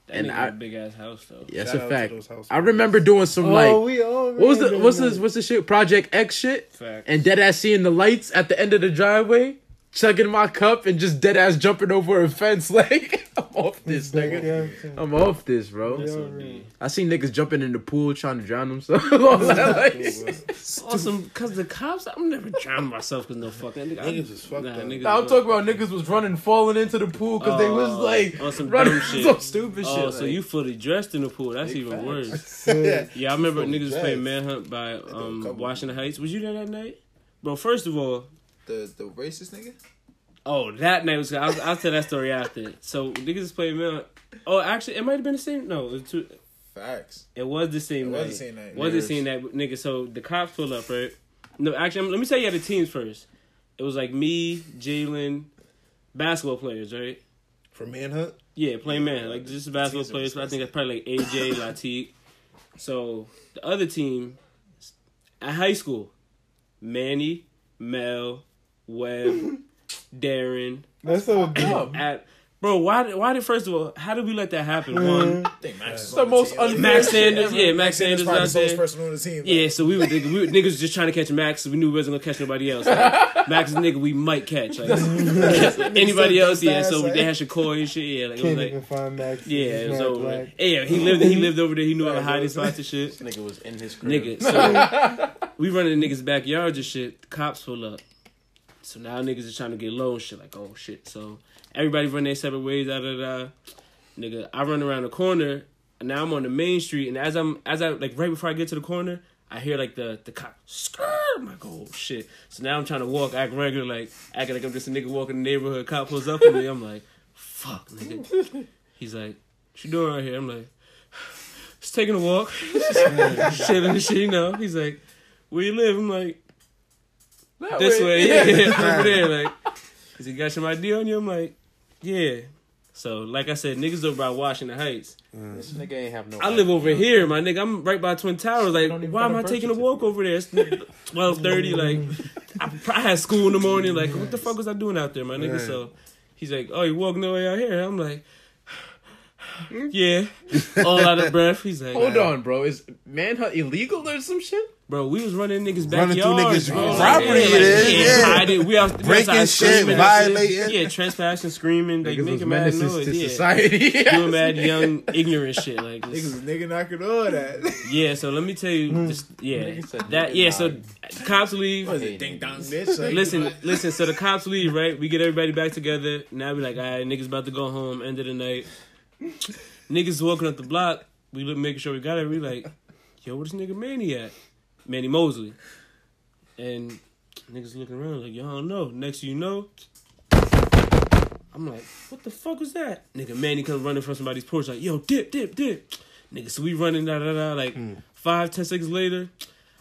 That and I, a big ass house though. Yeah, that's a fact. I remember doing some what's the shit? Project X shit. Facts. And dead ass seeing the lights at the end of the driveway, chugging my cup and just dead ass jumping over a fence. Like I'm off this, nigga. I'm off this, bro. I seen niggas jumping in the pool trying to drown themselves. All that, like, awesome, cause the cops. I'm never drowning myself cause no fucking niggas was fucked up. I'm talking about niggas was running, falling into the pool cause they was like on some running shit. Some stupid shit. Oh, so like, you fully dressed in the pool? That's even worse. Yeah, I remember niggas was playing Manhunt by Washington Heights. Was you there that night, bro? First of all. The racist nigga? Oh, that night was... I'll tell that story after. So, niggas was playing Manhunt. Oh, actually, it might have been the same... No, it was two... Facts. It was the same night. It was the same night. Nigga. So, the cops pulled up, right? No, actually, let me tell you the teams first. It was like me, Jalen, basketball players, right? For Manhunt? Yeah, playing Manhunt. Like, just basketball players. I think that's probably like AJ, Latique. So, the other team, at high school, Manny, Mel... Webb, Darren. That's so dumb. Bro, why did first of all, how did we let that happen? One, I think Max is on the most team. Max Sanders, yeah, Max Sanders out there. The person on the team, yeah, so we were niggas was just trying to catch Max, so we knew we wasn't gonna catch nobody else. Like, Max is a nigga we might catch, like anybody else, yeah. So they had Shakoy and shit, yeah. Like, can't even find Max. Yeah, it was over. Yeah, he lived over there. He knew how to hide his spots and shit. This nigga was in his crib. Nigga, so we run in niggas' backyards and shit. Cops pull up. So now niggas is trying to get low and shit, like, oh shit. So everybody run their separate ways, da da da. Nigga, I run around the corner, and now I'm on the main street, and as I like right before I get to the corner, I hear like the cop skirt. I'm like, oh shit. So now I'm trying to walk, act regular, like acting like I'm just a nigga walking in the neighborhood. Cop pulls up on me. I'm like, fuck, nigga. He's like, what you doing right here? I'm like, just taking a walk, just chilling and shit, you know. He's like, where you live? I'm like, this way, yeah, over there. Like, cause he got some idea on you. I'm like, yeah. So like I said, niggas over by Washington Heights. This nigga ain't have no. I live over here, my nigga. I'm right by Twin Towers. Like, why am I taking a walk over there? It's 12:30. Like, I had school in the morning. Like, what the fuck was I doing out there, my nigga? So he's like, oh, you walking the way out here? I'm like, yeah, all out of breath. He's like, hold on, bro. Is manhunt illegal or some shit? Bro, we was running niggas' backyards. Running through niggas' property, like, yeah, like, it is. Yeah, hiding. We out breaking shit, violating. Yeah, trespassing, screaming, like making mad noise. To society. Yeah. Doing mad young, ignorant shit. Like, niggas, nigga knocking all that. Yeah, so let me tell you, just, yeah, that, yeah. So cops leave. What is it? Ding dong, bitch. Like, listen. So the cops leave, right? We get everybody back together. Now we like, all right, niggas about to go home. End of the night. Niggas walking up the block. We look, making sure we got it. We like, yo, where this nigga Manny at? Manny Mosley. And niggas looking around like, y'all don't know. Next thing you know, I'm like, what the fuck was that? Nigga, Manny comes running from somebody's porch like, yo, dip. Nigga, so we running, da-da-da, like 5-10 seconds later,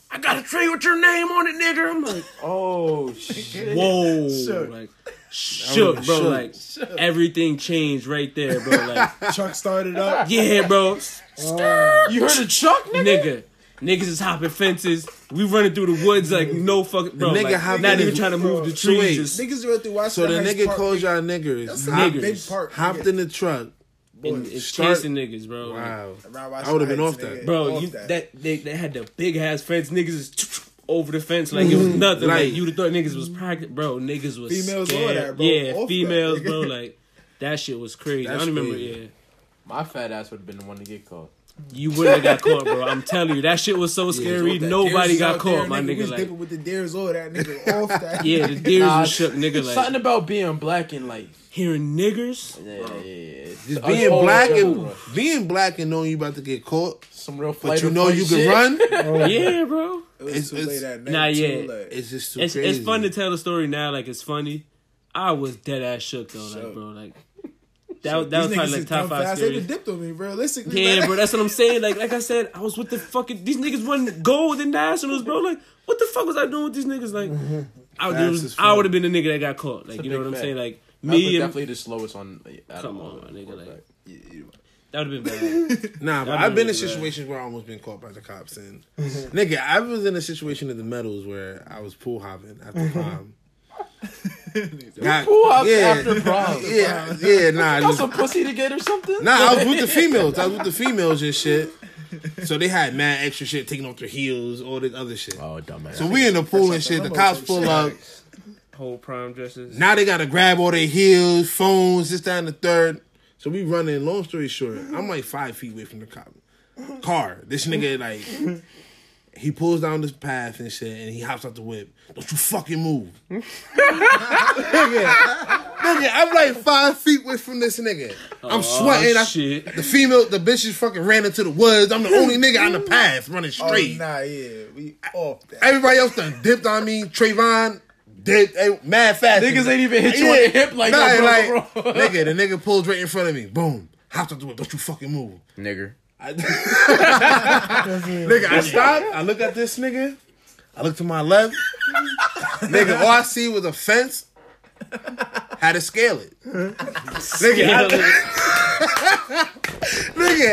I got a tree with your name on it, nigga. I'm like, oh, shit. Whoa. Shook. Like, shook, bro. Shook. Like, shook. Everything changed right there, bro. Like, truck started up. Yeah, bro. You heard the truck, nigga? Niggas is hopping fences. We running through the woods like no fucking bro. Nigga like, not even trying to move the trees. Just... Niggas run through Washington. So the Heights nigga Park, calls y'all niggas. That's niggas. Big park, hopped nigga. In the truck. And it's chasing niggas, bro. Wow. Like, I would have been off that. Bro, off that they had the big ass fence. Niggas is over the fence like it was nothing. Like you would have thought niggas was practicing. Bro, niggas was females scared. That, bro. Yeah, off females, that, bro. Like that shit was crazy. That's I don't remember. Yeah. My fat ass would have been the one to get caught. You wouldn't have got caught, bro. I'm telling you, that shit was so scary. Yeah, nobody got caught, there, my nigga. We was dipping with the deers all that nigga off that. Yeah, the deers was shook, nigga. Like something about being black and like hearing niggers. Yeah. Just being black and knowing you about to get caught. Some real flight, but you know you shit. Can run. Oh. Yeah, bro. It's just too crazy. It's fun to tell the story now. Like it's funny. I was dead ass shook though, like bro, like. That was probably like top 5 scary. They dipped on me, realistically. Yeah, bro, that's what I'm saying. Like I said, I was with the fucking... These niggas won gold in nationals, bro. Like, what the fuck was I doing with these niggas? Like, I would have been the nigga that got caught. Like, you know what I'm saying? Like, me and... definitely the slowest on... Come on, my nigga. Like, that would have been bad. Nah, but I've been in situations where I almost been caught by the cops. And, nigga, I was in a situation at the Meadows where I was pool hopping after prom. After prom. Yeah, nah. You got some pussy to get or something? Nah, I was with the females. And shit. So they had mad extra shit, taking off their heels, all this other shit. Oh, dumbass. So we in the pool and shit. The cops pull up. Whole prom dresses. Now they got to grab all their heels, phones, this, that, and the third. So we running. Long story short, I'm like 5 feet away from the cop car. This nigga, like... He pulls down this path and shit, and he hops out the whip. Don't you fucking move. nigga, I'm like 5 feet away from this nigga. I'm sweating. Shit. The bitches fucking ran into the woods. I'm the only nigga on the path running straight. Oh, nah, yeah. We off that. Everybody else done dipped on me. Trayvon dipped mad fast. Niggas ain't even hit you on the hip like that, bro. Nigga, the nigga pulls right in front of me. Boom. Hopped out the whip. Don't you fucking move. Nigga. Nigga, I stopped. I look at this nigga. I look to my left. Nigga, all I see was a fence. Had to scale it. Nigga,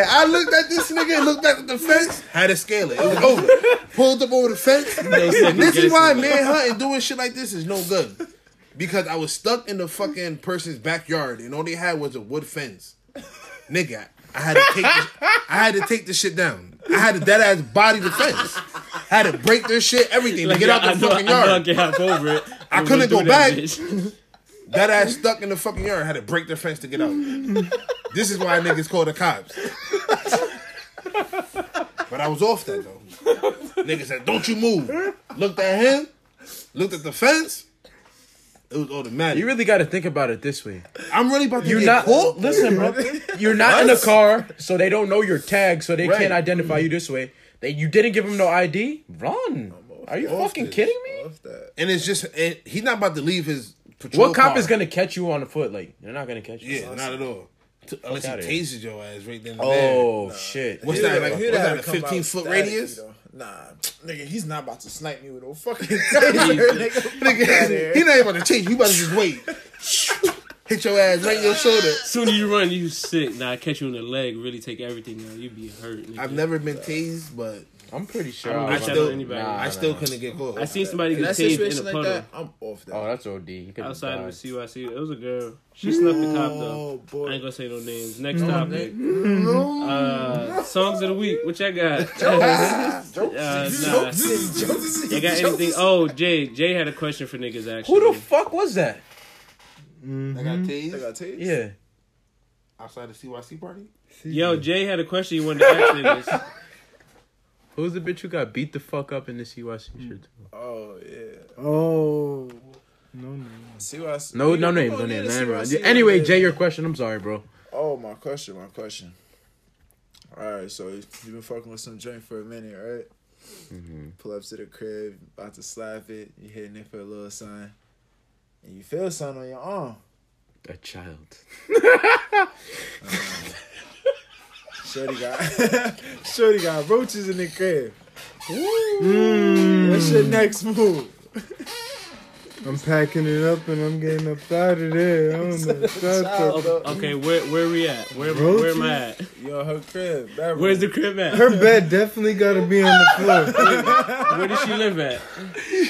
I looked at this nigga, looked at the fence, had to scale it. It was over. Pulled up over the fence. This is why manhunt and doing shit like this is no good. Because I was stuck in the fucking person's backyard and all they had was a wood fence. Nigga, I had to take this shit down. I had to dead ass body defense. I had to break their shit, everything to get out the fucking yard. I couldn't go back. Dead ass stuck in the fucking yard. I had to break their fence to get out. This is why niggas call the cops. But I was off that though. Nigga said, "Don't you move." Looked at him. Looked at the fence. It was automatic. You really got to think about it this way. I'm really about to get caught. Listen, bro. You're not in a car, so they don't know your tag, so they can't identify you this way. You didn't give him no ID? Run. Are you fucking kidding me? And it's just, he's not about to leave his patrol car. What cop is going to catch you on the foot? Like, they're not going to catch you. Yeah, not at all. Unless he tases your ass right then and there. Oh, shit. What's that, like, a 15-foot radius? Nah, nigga, he's not about to snipe me with no fucking taser. Nigga, he not about to chase you. You about to just wait. Hit your ass right in your shoulder. Soon as you run, you sick. Nah, I catch you in the leg, really take everything out. You be hurt. Nigga. I've never been tased, but I'm pretty sure. I still couldn't get caught. I seen somebody get tased in a puddle. Like that, I'm off that. Oh, that's OD. Outside of a CYC. It was a girl. She snuffed the cop, though. Boy. I ain't gonna say no names. Next topic. Songs of the week. What y'all got? You got anything? Oh, Jay had a question for niggas, actually. Who the fuck was that? They got tased? Yeah. Outside the CYC party? Yo, Jay had a question he wanted to ask niggas. Who's the bitch who got beat the fuck up in the CYC shit? Oh, yeah. Oh. No names. CYC. No names. Anyway, Jay, your question. I'm sorry, bro. Oh, my question. All right, so you've been fucking with some drink for a minute, right? Mm-hmm. Pull up to the crib, about to slap it. You're hitting it for a little sign. And you feel something on your arm. A child. Shorty got roaches in the crib. What's your next move? I'm packing it up and I'm getting up out of there. I don't know. Okay, where we at? Where am I at? Yo, her crib. Where's the crib at? Her bed definitely gotta be on the floor. Where does she live at?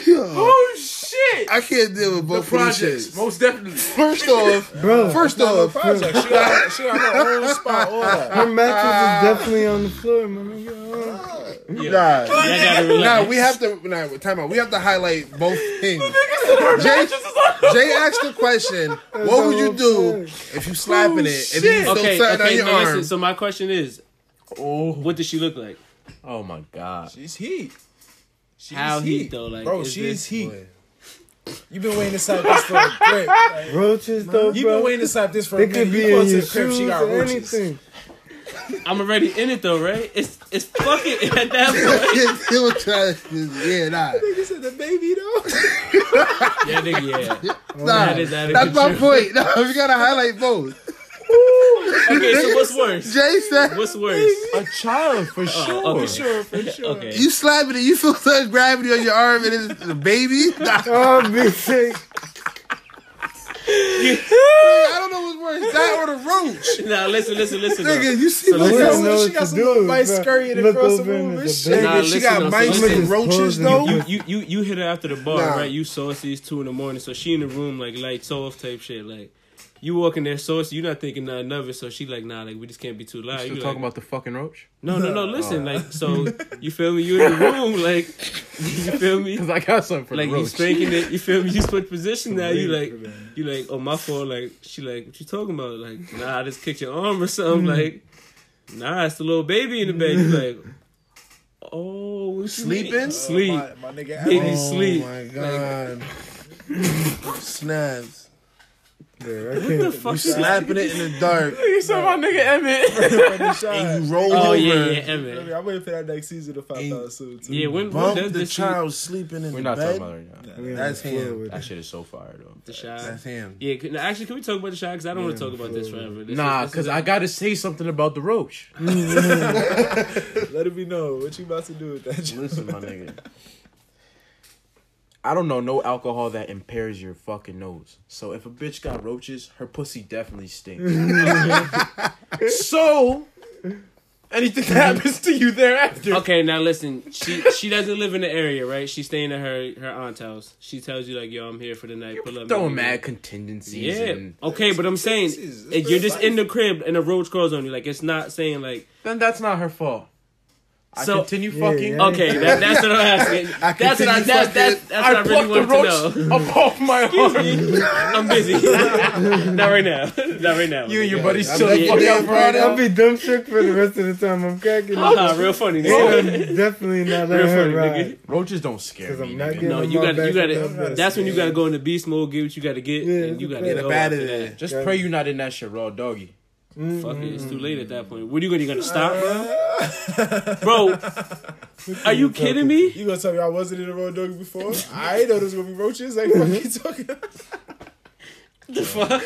Yo. Oh shit! I can't deal with both the projects. Most definitely. First off, project. She got her own spot. Her mattress is definitely on the floor, man. Yeah. We have to. Time out. We have to highlight both things. Jay asked the question: what would you do if you slapping it and then you slap down your arm? Listen, so my question is, what does she look like? Oh my god, she's heat. How heat though? Like, bro, she's heat. You've been waiting to slap this for a grip. Like, roaches though. You've been waiting to slap this for a grip. You go to the crib, she got roaches. Anything. I'm already in it though, right? It's fucking at that point. He was trying to, nigga said the baby though. Yeah, nigga, yeah. That's my point. No, we gotta highlight both. Okay, so what's worse? Jay said, "What's worse? A child for sure." Okay. You slapping it, you feel such gravity on your arm, and it's a baby. Oh, bitch. I don't know what's worse, that or the roach. Nah, listen. Nigga, you see what she got some mice scurrying across the room and shit. Nah, she got mice and roaches though. You hit her after the bar, right? You saucy, it's 2 a.m, so she in the room like lights off type shit. Like you walk in there saucy, you not thinking nothing of it, so she like, nah, like we just can't be too loud. You still talking about the fucking roach? No, listen, like so you feel me, you in the room, like you feel me? Cause I got something for like, the roach. Like you spanking it, you feel me, you switch position now, you like, oh my fault, like she like, what you talking about? Like, nah, I just kicked your arm or something, like nah, it's the little baby in the bed. You like, oh, sleeping? Sleep. My nigga baby sleep. Oh my god. Like, snaps. Dude, you slapping it in the dark. You saw my nigga Emmett. And you roll over. Yeah, Emmett. I'm waiting for that next season to find out soon. Yeah, when does the child sleeping in the bed? We're not talking about it right now. Yeah, that's him. That shit is so fire, though. The child. That's him. Yeah, actually, can we talk about the child? Because I don't want to talk about this forever. Because I got to say something about the roach. Let it be known. What you about to do with that child? Listen, my nigga. I don't know no alcohol that impairs your fucking nose. So if a bitch got roaches, her pussy definitely stinks. So anything that happens to you thereafter. Okay, now listen. She doesn't live in the area, right? She's staying at her aunt's house. She tells you like, yo, I'm here for the night. Pull up. Throwing mad contingencies. Yeah. Okay, but I'm saying you're just in the crib and a roach crawls on you. Like it's not saying like. Then that's not her fault. I continue fucking. Okay, that's what I'm asking. That's what I really wanted to know. Up off my arm. I'm busy. Not right now. Not right now. You and your buddies still fucking right now. I'll be dumb shook for the rest of the time. I'm cracking. Real funny, nigga. Definitely not real funny, nigga. Roaches don't scare me. No, you gotta. That's when you gotta go into beast mode. Get what you gotta get. And you gotta get bad at it. Just pray you're not in that shit, raw doggy. Mm-hmm. Fuck it, it's too late at that point. What are you gonna stop, bro? Are you kidding me? You gonna tell me I wasn't in a road dog before? I didn't know there was gonna be roaches. Like, what are you talking about? The fuck?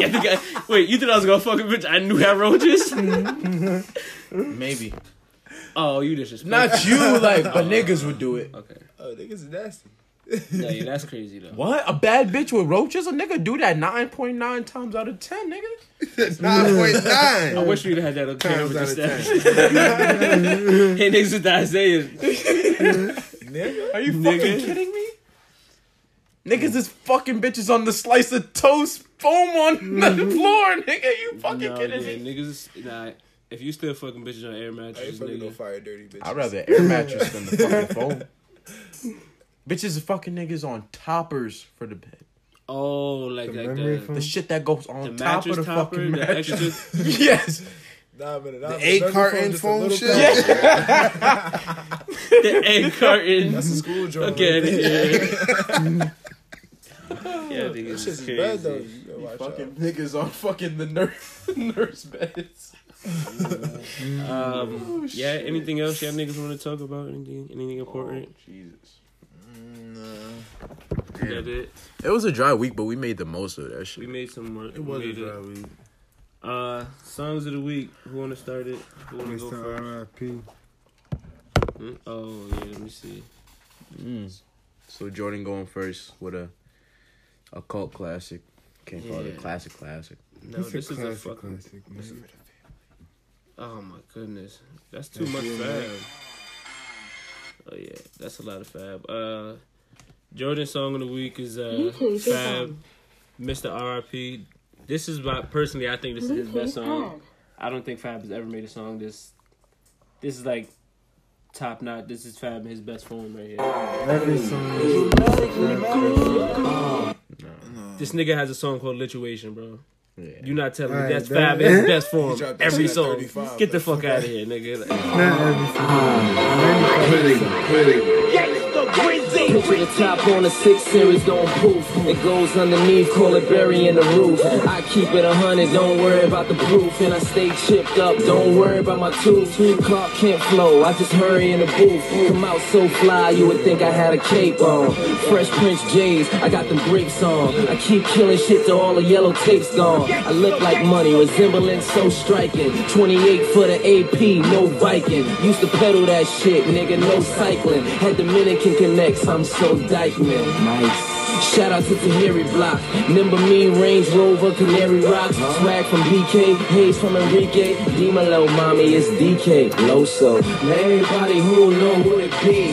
Yeah, the guy. Wait, you thought I was gonna fuck a bitch? I knew I had roaches. Maybe. Oh, you just not you like, but niggas would do it. Okay. Oh, niggas is nasty. No, yeah, that's crazy though. What? A bad bitch with roaches? A nigga do that 9.9 times out of 10, nigga. 9.9. I wish we'd have had that okay with the stats. Hey, niggas with the Isaiah. Nigga, are you fucking kidding me? Niggas is fucking bitches on the slice of toast foam on the floor, nigga. You fucking kidding me? Niggas, nah. If you still fucking bitches on air mattresses, nigga, go fire dirty bitches. I'd rather air mattress than the fucking foam. Bitches are fucking niggas on toppers for the bed. Oh, like the shit that goes on top of the topper, fucking mattress. Yes. The egg carton foam shit. The egg carton. That's a school joke. Okay. Yeah. Yeah, niggas is crazy. Bad, though. Fucking niggas on fucking the nurse beds. Yeah. Anything else? Y'all niggas want to talk about? Anything important? Jesus. It was a dry week, but we made the most of that shit. We made some work. It was a dry week. Songs of the week. Who wanna start it? Who wanna go first? R.I.P. Oh yeah, let me see. So Jordan going first with a cult classic. Can't call it a classic. No, this is a fucking classic. Oh my goodness, that's too much Fab. Oh yeah, that's a lot of Fab. Jordan's song of the week is Fab, Mr. R.I.P. This is personally, I think this is his best song. I don't think Fab has ever made a song this is like top notch. This is Fab in his best form right here. Every song is this nigga has a song called Lituation, bro. Yeah. You're not telling me that's Fab in his best form. Every song. Get the fuck out of here, nigga. Not every song. Put to the top on the 6 series, don't poof. It goes underneath, call it burying the roof. I keep it 100, don't worry about the proof. And I stay chipped up, don't worry about my tools. Clark can't flow, I just hurry in the booth. Come out so fly, you would think I had a cape on. Fresh Prince J's, I got them breaks on. I keep killing shit till all the yellow tape's gone. I look like money, resemblance so striking. 28 for the AP, no Viking. Used to pedal that shit, nigga, no cycling. Had Dominican connects. I'm so Dykeman. Nice. Shout out to Tahiri Block. Nimba me, Range Rover, Canary Rocks. Swag from BK, Hayes from Enrique. D-Malo, mommy, it's DK. Loso. Now everybody who know what it be.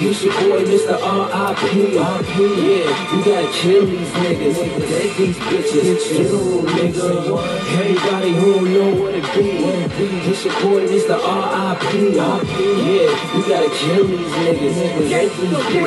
You should boy, Mr. R.I.P. Yeah, you gotta kill these niggas. Take these bitches. General nigga. Everybody who know what it be. This your boy, Mr. R.I.P. Yeah, you gotta kill these niggas. Take these bitches.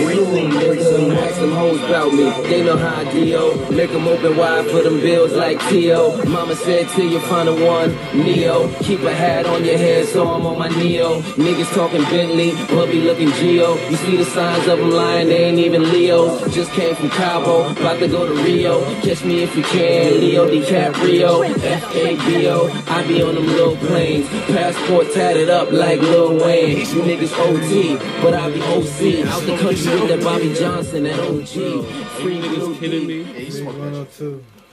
Rinse them, ask them hoes about me. They know how I deal. Lick them open wide for them bills like T.O. Mama said till you find the one, Neo. Keep a hat on your head so I'm on my Neo. Niggas talking Bentley, but be looking Geo. You see the signs of them lying, they ain't even Leo. Just came from Cabo, about to go to Rio. Catch me if you can, Leo DiCaprio. F.A.B.O. I be on them little planes. Passport tatted up like Lil Wayne. You niggas O.T., but I be O.C. Out the country with that Bobby Johnson, that OG. Free niggas kidding me.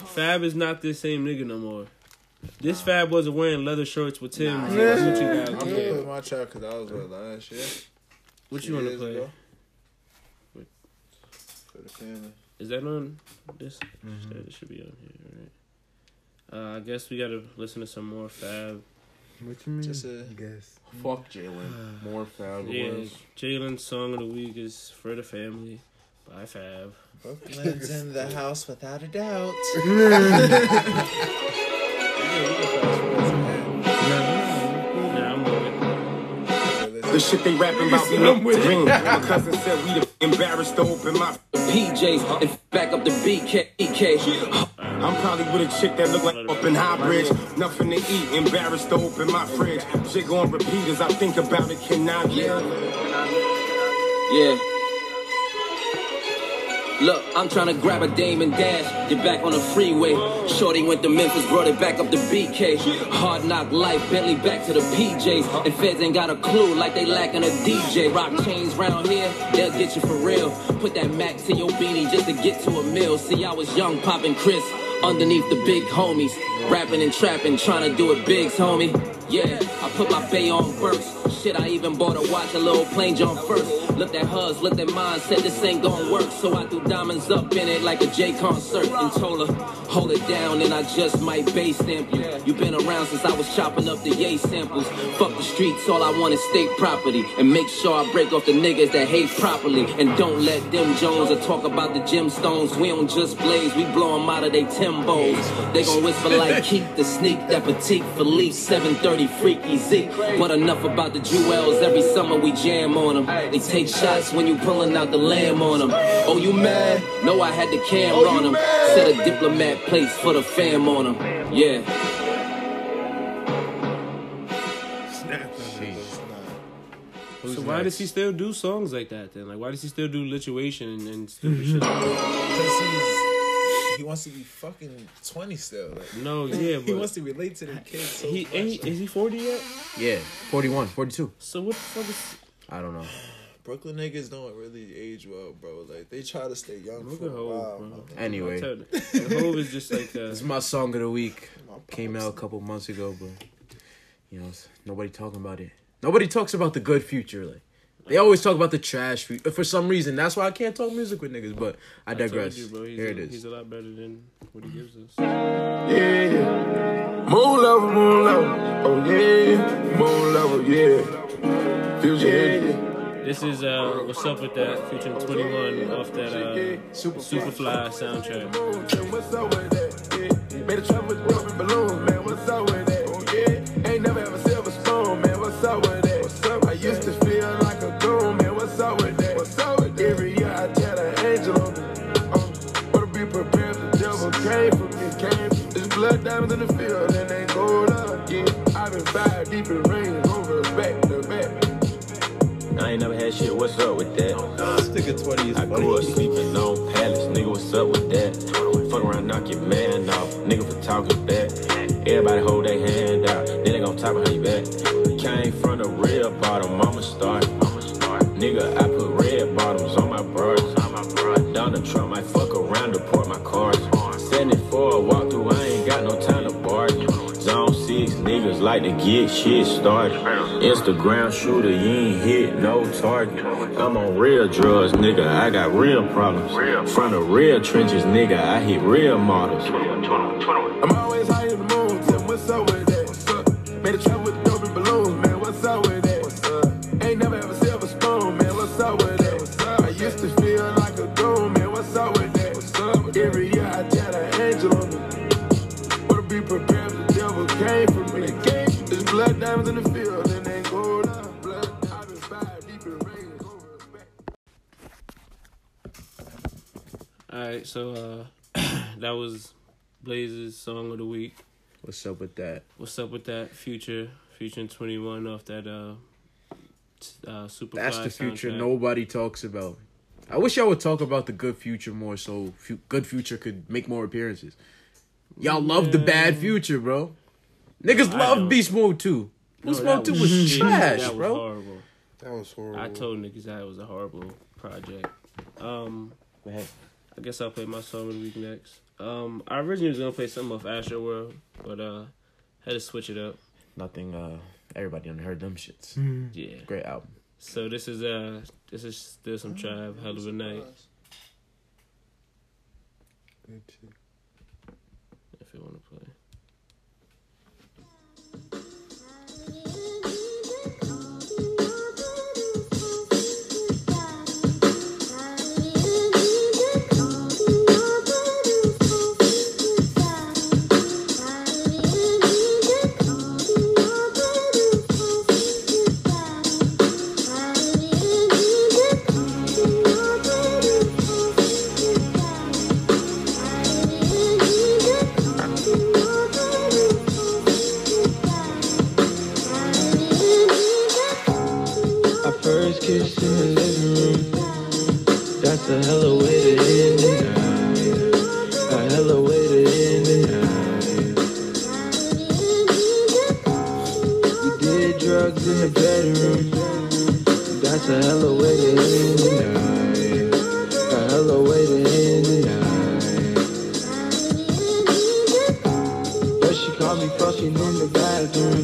Fab is not this same nigga no more. This Fab wasn't wearing leather shorts with Tim. That's what you got. I'm gonna play my track because I was wearing last year. What you wanna play? For the family. Is that on this? It should be on here, right? I guess we gotta listen to some more Fab. What you mean? Just a guess. Fuck Jalen. More Fab. Yeah, Jalen's song of the week is For the Family by Fab. Lives in the house without a doubt. Nah, I'm going. The shit they rapping about me look dream. My cousin said we'd embarrassed to open my PJs and back up the BK. I'm probably with a chick that look like up in High Bridge. Nothing to eat, embarrassed to open my fridge. Jig on repeat as I think about it, can I yell? Yeah. Look, I'm trying to grab a dame and dash, get back on the freeway. Shorty went to Memphis, brought it back up to BK. Hard knock life, Bentley back to the PJs. And feds ain't got a clue like they lacking a DJ. Rock chains round here, they'll get you for real. Put that Mac to your beanie just to get to a meal. See, I was young, popping Chris underneath the big homies. Rapping and trapping, trying to do it bigs, homie. Yeah, I put my bay on first. Shit, I even bought a watch, a little plain John first. Looked at hers, looked at mine, said this ain't gonna work. So I threw diamonds up in it like a J concert and told her, hold it down and I just might bass stamp you. You been around since I was chopping up the yay samples. Fuck the streets, all I want is state property. And make sure I break off the niggas that hate properly. And don't let them Jones or talk about the gemstones. We don't just blaze, we blow them out of they Timbos. They gon' whisper like keep the sneak, that petite Philippe, 730 freaky Zeke. But enough about the jewels, every summer we jam on them. They take shots when you pulling out the lamb on them. Oh, you mad? No, I had the cam on them. Set a diplomat place for the fam on them. Yeah. So why does he still do songs like that then? Like, why does he still do lituation and stupid shit? He wants to be fucking 20 still. Like, no, yeah, but he wants to relate to the kids. So is he 40 yet? Yeah, 41, 42. So what the fuck is... I don't know. Brooklyn niggas don't really age well, bro. Like, they try to stay young for a while. Bro. Anyway. Hove is just like... This is my song of the week. Came out a couple months ago, but... You know, nobody talking about it. Nobody talks about the good future. Like, they always talk about the trash future. For some reason, that's why I can't talk music with niggas, but I digress. You, here it is. He's a lot better than what he gives us. Yeah. Moon lover, moon lover. Oh, yeah. Moon lover, yeah. Future, yeah. This is What's Up With That, featuring 21 off that Superfly soundtrack. What's up with that? Made a travel with rubber balloons, man. What's up with that? Oh, yeah. Ain't never have a silver spoon, man. What's up with that? What's up? I used to feel like a goon, man. What's up with that? What's up with that? Every year I tell an angel on me. Wanna be prepared, the devil came from me. There's blood diamonds in the field, and they gold up. Yeah, I've been fire deep in rain, over back to back. I ain't never had shit, what's up with that? I grew up sleeping on pallets, nigga, what's up with that? Fuck around, knock your man off, nigga, for talking back. Everybody hold their hand out, then they gon' talk behind your back. Came from the red bottom, I'ma start. Nigga, I put red bottoms on my bras. Donald Trump might fuck around, deport my cars. 74, a walk through, I ain't got no time to bargain. Zone 6, niggas like to get shit started. Instagram shooter, you ain't hit no target. I'm on real drugs, nigga, I got real problems. Front of real trenches, nigga, I hit real models. I'm always high in the moon, tell me what's up with that? What's up? Made a trap with the dope and balloons, man, what's up with that? What's up? Ain't never have a silver spoon, man, what's up with that? What's up? I used to feel like a goon, man, what's up with that? What's up? Every year I tell an angel on me. Wanna be prepared for came from me. There's blood diamonds in the field and they gold up. Blood, I've been fired deep in rain over back. Alright, so that was Blaze's song of the week. What's up with that? What's up with that? Future featuring 21 off that Superfly. That's the future soundtrack. Nobody talks about. I wish y'all would talk about the good future more so good future could make more appearances. Y'all love the bad future, bro. Niggas love Beast Mode 2. Beast Mode 2 was trash, that was bro. Horrible. That was horrible. I told niggas that it was a horrible project. Man. I guess I'll play my song of the week next. I originally was going to play something off Astroworld, but had to switch it up. Nothing, everybody done heard them shits. Yeah. Great album. So this is still some Tribe, Hell of a Night. Good shit. If you want to play. That's a hella way to end it. A hella way to end it. We did drugs in the bedroom. That's a hella way to end it. A hella way to end it. But she caught me fucking in the bathroom.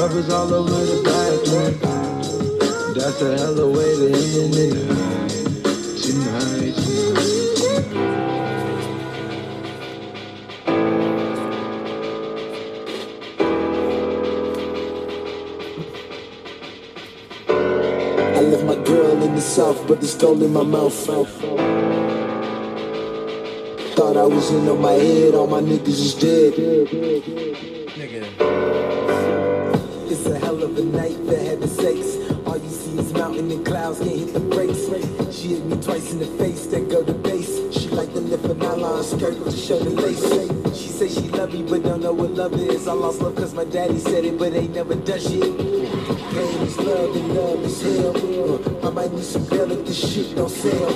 Rubbers all over the bathroom. That's a hella way to end it. South, but it's gold in my mouth. Thought I was in on my head, all my niggas is dead. Nigga. It's a hell of a night for heaven's sakes. All you see is mountain and clouds, can't hit the brakes. She hit me twice in the face, then go to base. She like the lift of my line skirt to show the lace. She say she love me, but don't know what love is. I lost love cause my daddy said it, but ain't never done shit. Pain is love and love is hell. I might need some bail if this shit don't sell.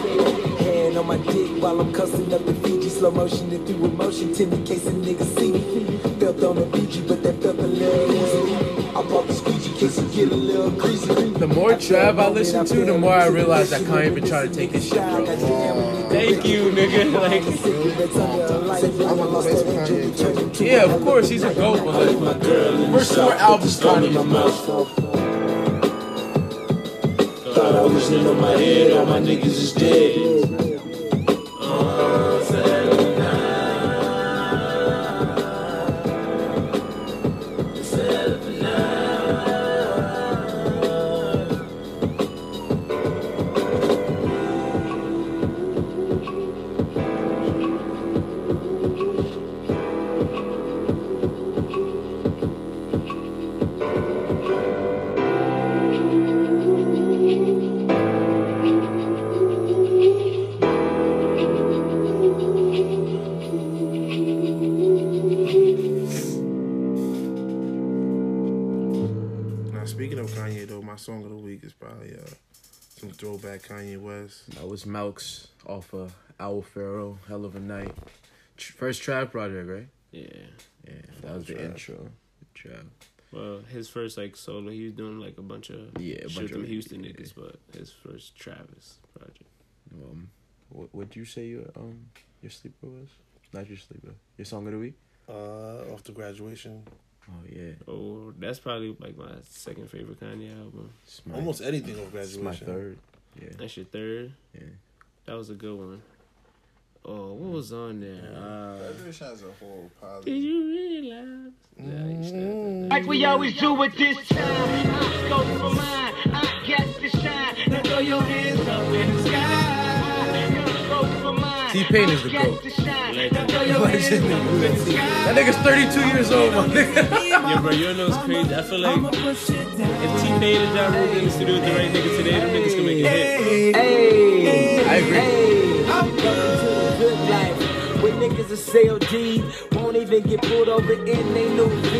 Hand on my dick while I'm cussing up the Fiji. Slow motion and through emotion, 10 in case a nigga see me. Felt on the Fiji, but that felt a little easy. I bought the squeegee case and get a little greasy. The more Trav I listen to, the more I realize I can't even try to take this shit, bro. Thank you, nigga. Like, yeah, of course, he's a GOAT, but like, first 4 albums gone in my mouth. Thought I was in on my head, all my niggas is dead. Throwback Kanye West. That was Malk's off of Owl Pharaoh, Hell of a Night. First Trav project, right? Yeah. That was the intro. Trav. Well, his first like solo, he was doing like a bunch of shit from Houston niggas, but his first Travis project. What'd you say your sleeper was? Not your sleeper. Your song of the week? Off the Graduation. Oh, yeah. Oh, that's probably like my second favorite Kanye album. Almost anything on Graduation. It's my third. Yeah. That's your third? Yeah. That was a good one. Oh, what was on there? Graduation has a whole pile. Did you realize? Like we always do at this time. I go for mine. I got to shine. Now throw your hands up in the sky. T-Pain is the GOAT. That nigga's 32 years old, my nigga. Yeah, bro, you know it's crazy. I feel like if T-Pain and John Ruth in the studio with the right nigga today, them niggas can make a hit. Hey, I agree. I'm coming to the good life. When niggas are COD, won't even get pulled over in they new V.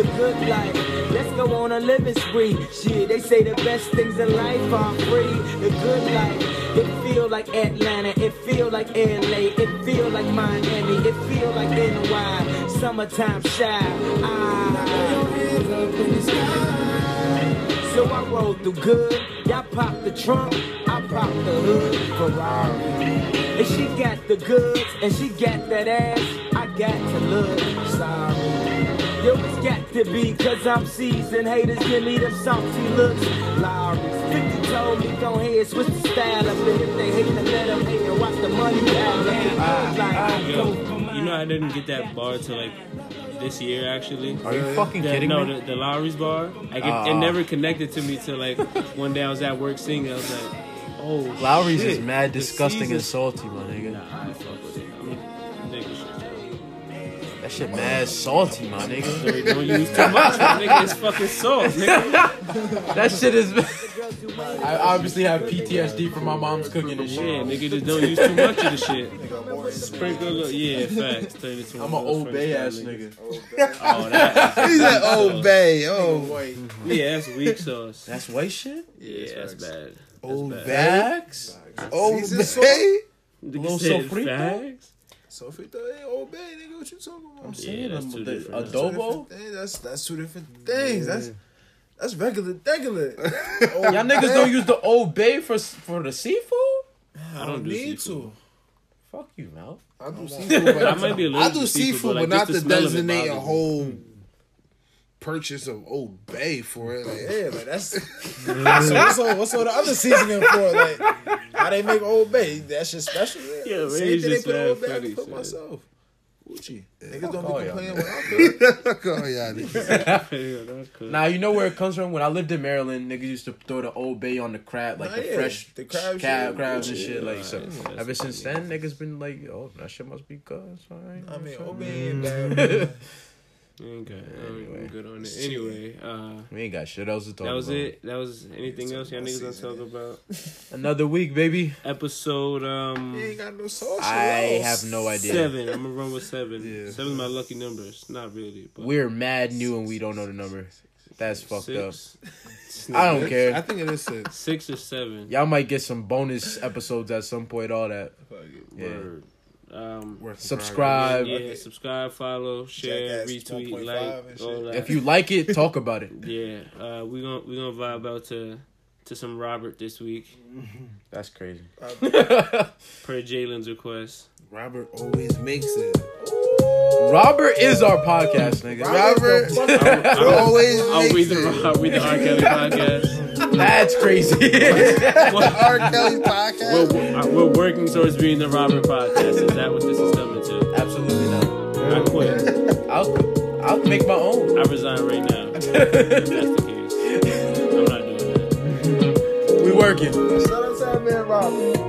The good life. Let's go on a living spree. Shit, they say the best things in life are free. The good life. It feel like Atlanta. It feel like LA. It feel like Miami. It feel like NY. Summertime shy. So I roll through good. Y'all pop the trunk. I pop the hood. Ferrari. And she got the goods. And she got that ass. I got to look. Sorry. Yo, it's got to be, cause I'm seasoned. Haters give me them salty looks. Lowry's 50 told me, go ahead, switch the style up. And if they hate to let them hate and watch the money down. You know I didn't get that bar till like this year, actually. Are you fucking kidding me? No, the Lowry's bar. Like, it never connected to me till like one day I was at work singing. I was like, oh, Lowry's shit. Is mad disgusting and salty, my nigga. Nah, I fuck with it. That shit mad salty, my nigga. Don't use too much, my nigga. It's fucking salt, nigga. That shit is... I obviously have PTSD from my mom's cooking and shit. Yeah, nigga, just don't use too much of the shit. Sprinkle, yeah, facts. I'm an Old Bay ass nigga. Oh, that. He's an Old Bay. Oh, white. Yeah, that's weak sauce. That's white shit? Yeah, that's bad. Old Bags? Old Bay? Little Sofrito? Sofrito ain't Old Bay, nigga. What you talking about? I'm saying that's two different things. Adobo? That's two different things. That's regular. Y'all niggas don't use the Old Bay for the seafood? I don't need to. Fuck you, Mel. I do seafood, but I do seafood, but not to designate a whole purchase of Old Bay for it. Like, yeah, like that's. What's all the other seasoning for? Like, how they make Old Bay? That shit special. Yeah, man. Same thing they put Old Bay. I can put myself. Gucci. Niggas don't be complaining without Nah, you know where it comes from? When I lived in Maryland, niggas used to throw the Old Bay on the crab, like the fresh crabs and shit. Like, so ever since then, niggas been like, oh, that shit must be good. So I mean, Old Bay ain't bad. Okay, anyway. I'm good on it. Anyway, we ain't got shit else to talk about. That was it. That was anything else y'all niggas gonna talk about? Another week, baby. Episode You ain't got no social. I have no idea. 7. I'm gonna run with 7. Yeah. 7's my lucky number. It's not really. But we're mad new and we don't know the number. That's fucked up. I don't care. I think it is 6. 6 or 7. Y'all might get some bonus episodes at some point. All that. Fuck it. Yeah. Word. Subscribe, subscribe, follow, share, retweet, like, all that. If you like it, talk about it. Yeah, we gonna vibe out to some Robert this week. That's crazy. Per Jalen's request, Robert always makes it. Robert is our podcast, nigga. Robert always makes it. Are we the R. Kelly podcast? That's crazy. R. Kelly podcast. We're working towards being the Robert podcast. Is that what this is coming to? Absolutely not. I quit. I'll make my own. I resign right now. That's the case. I'm not doing that. We working. Shout out to that man, Robert.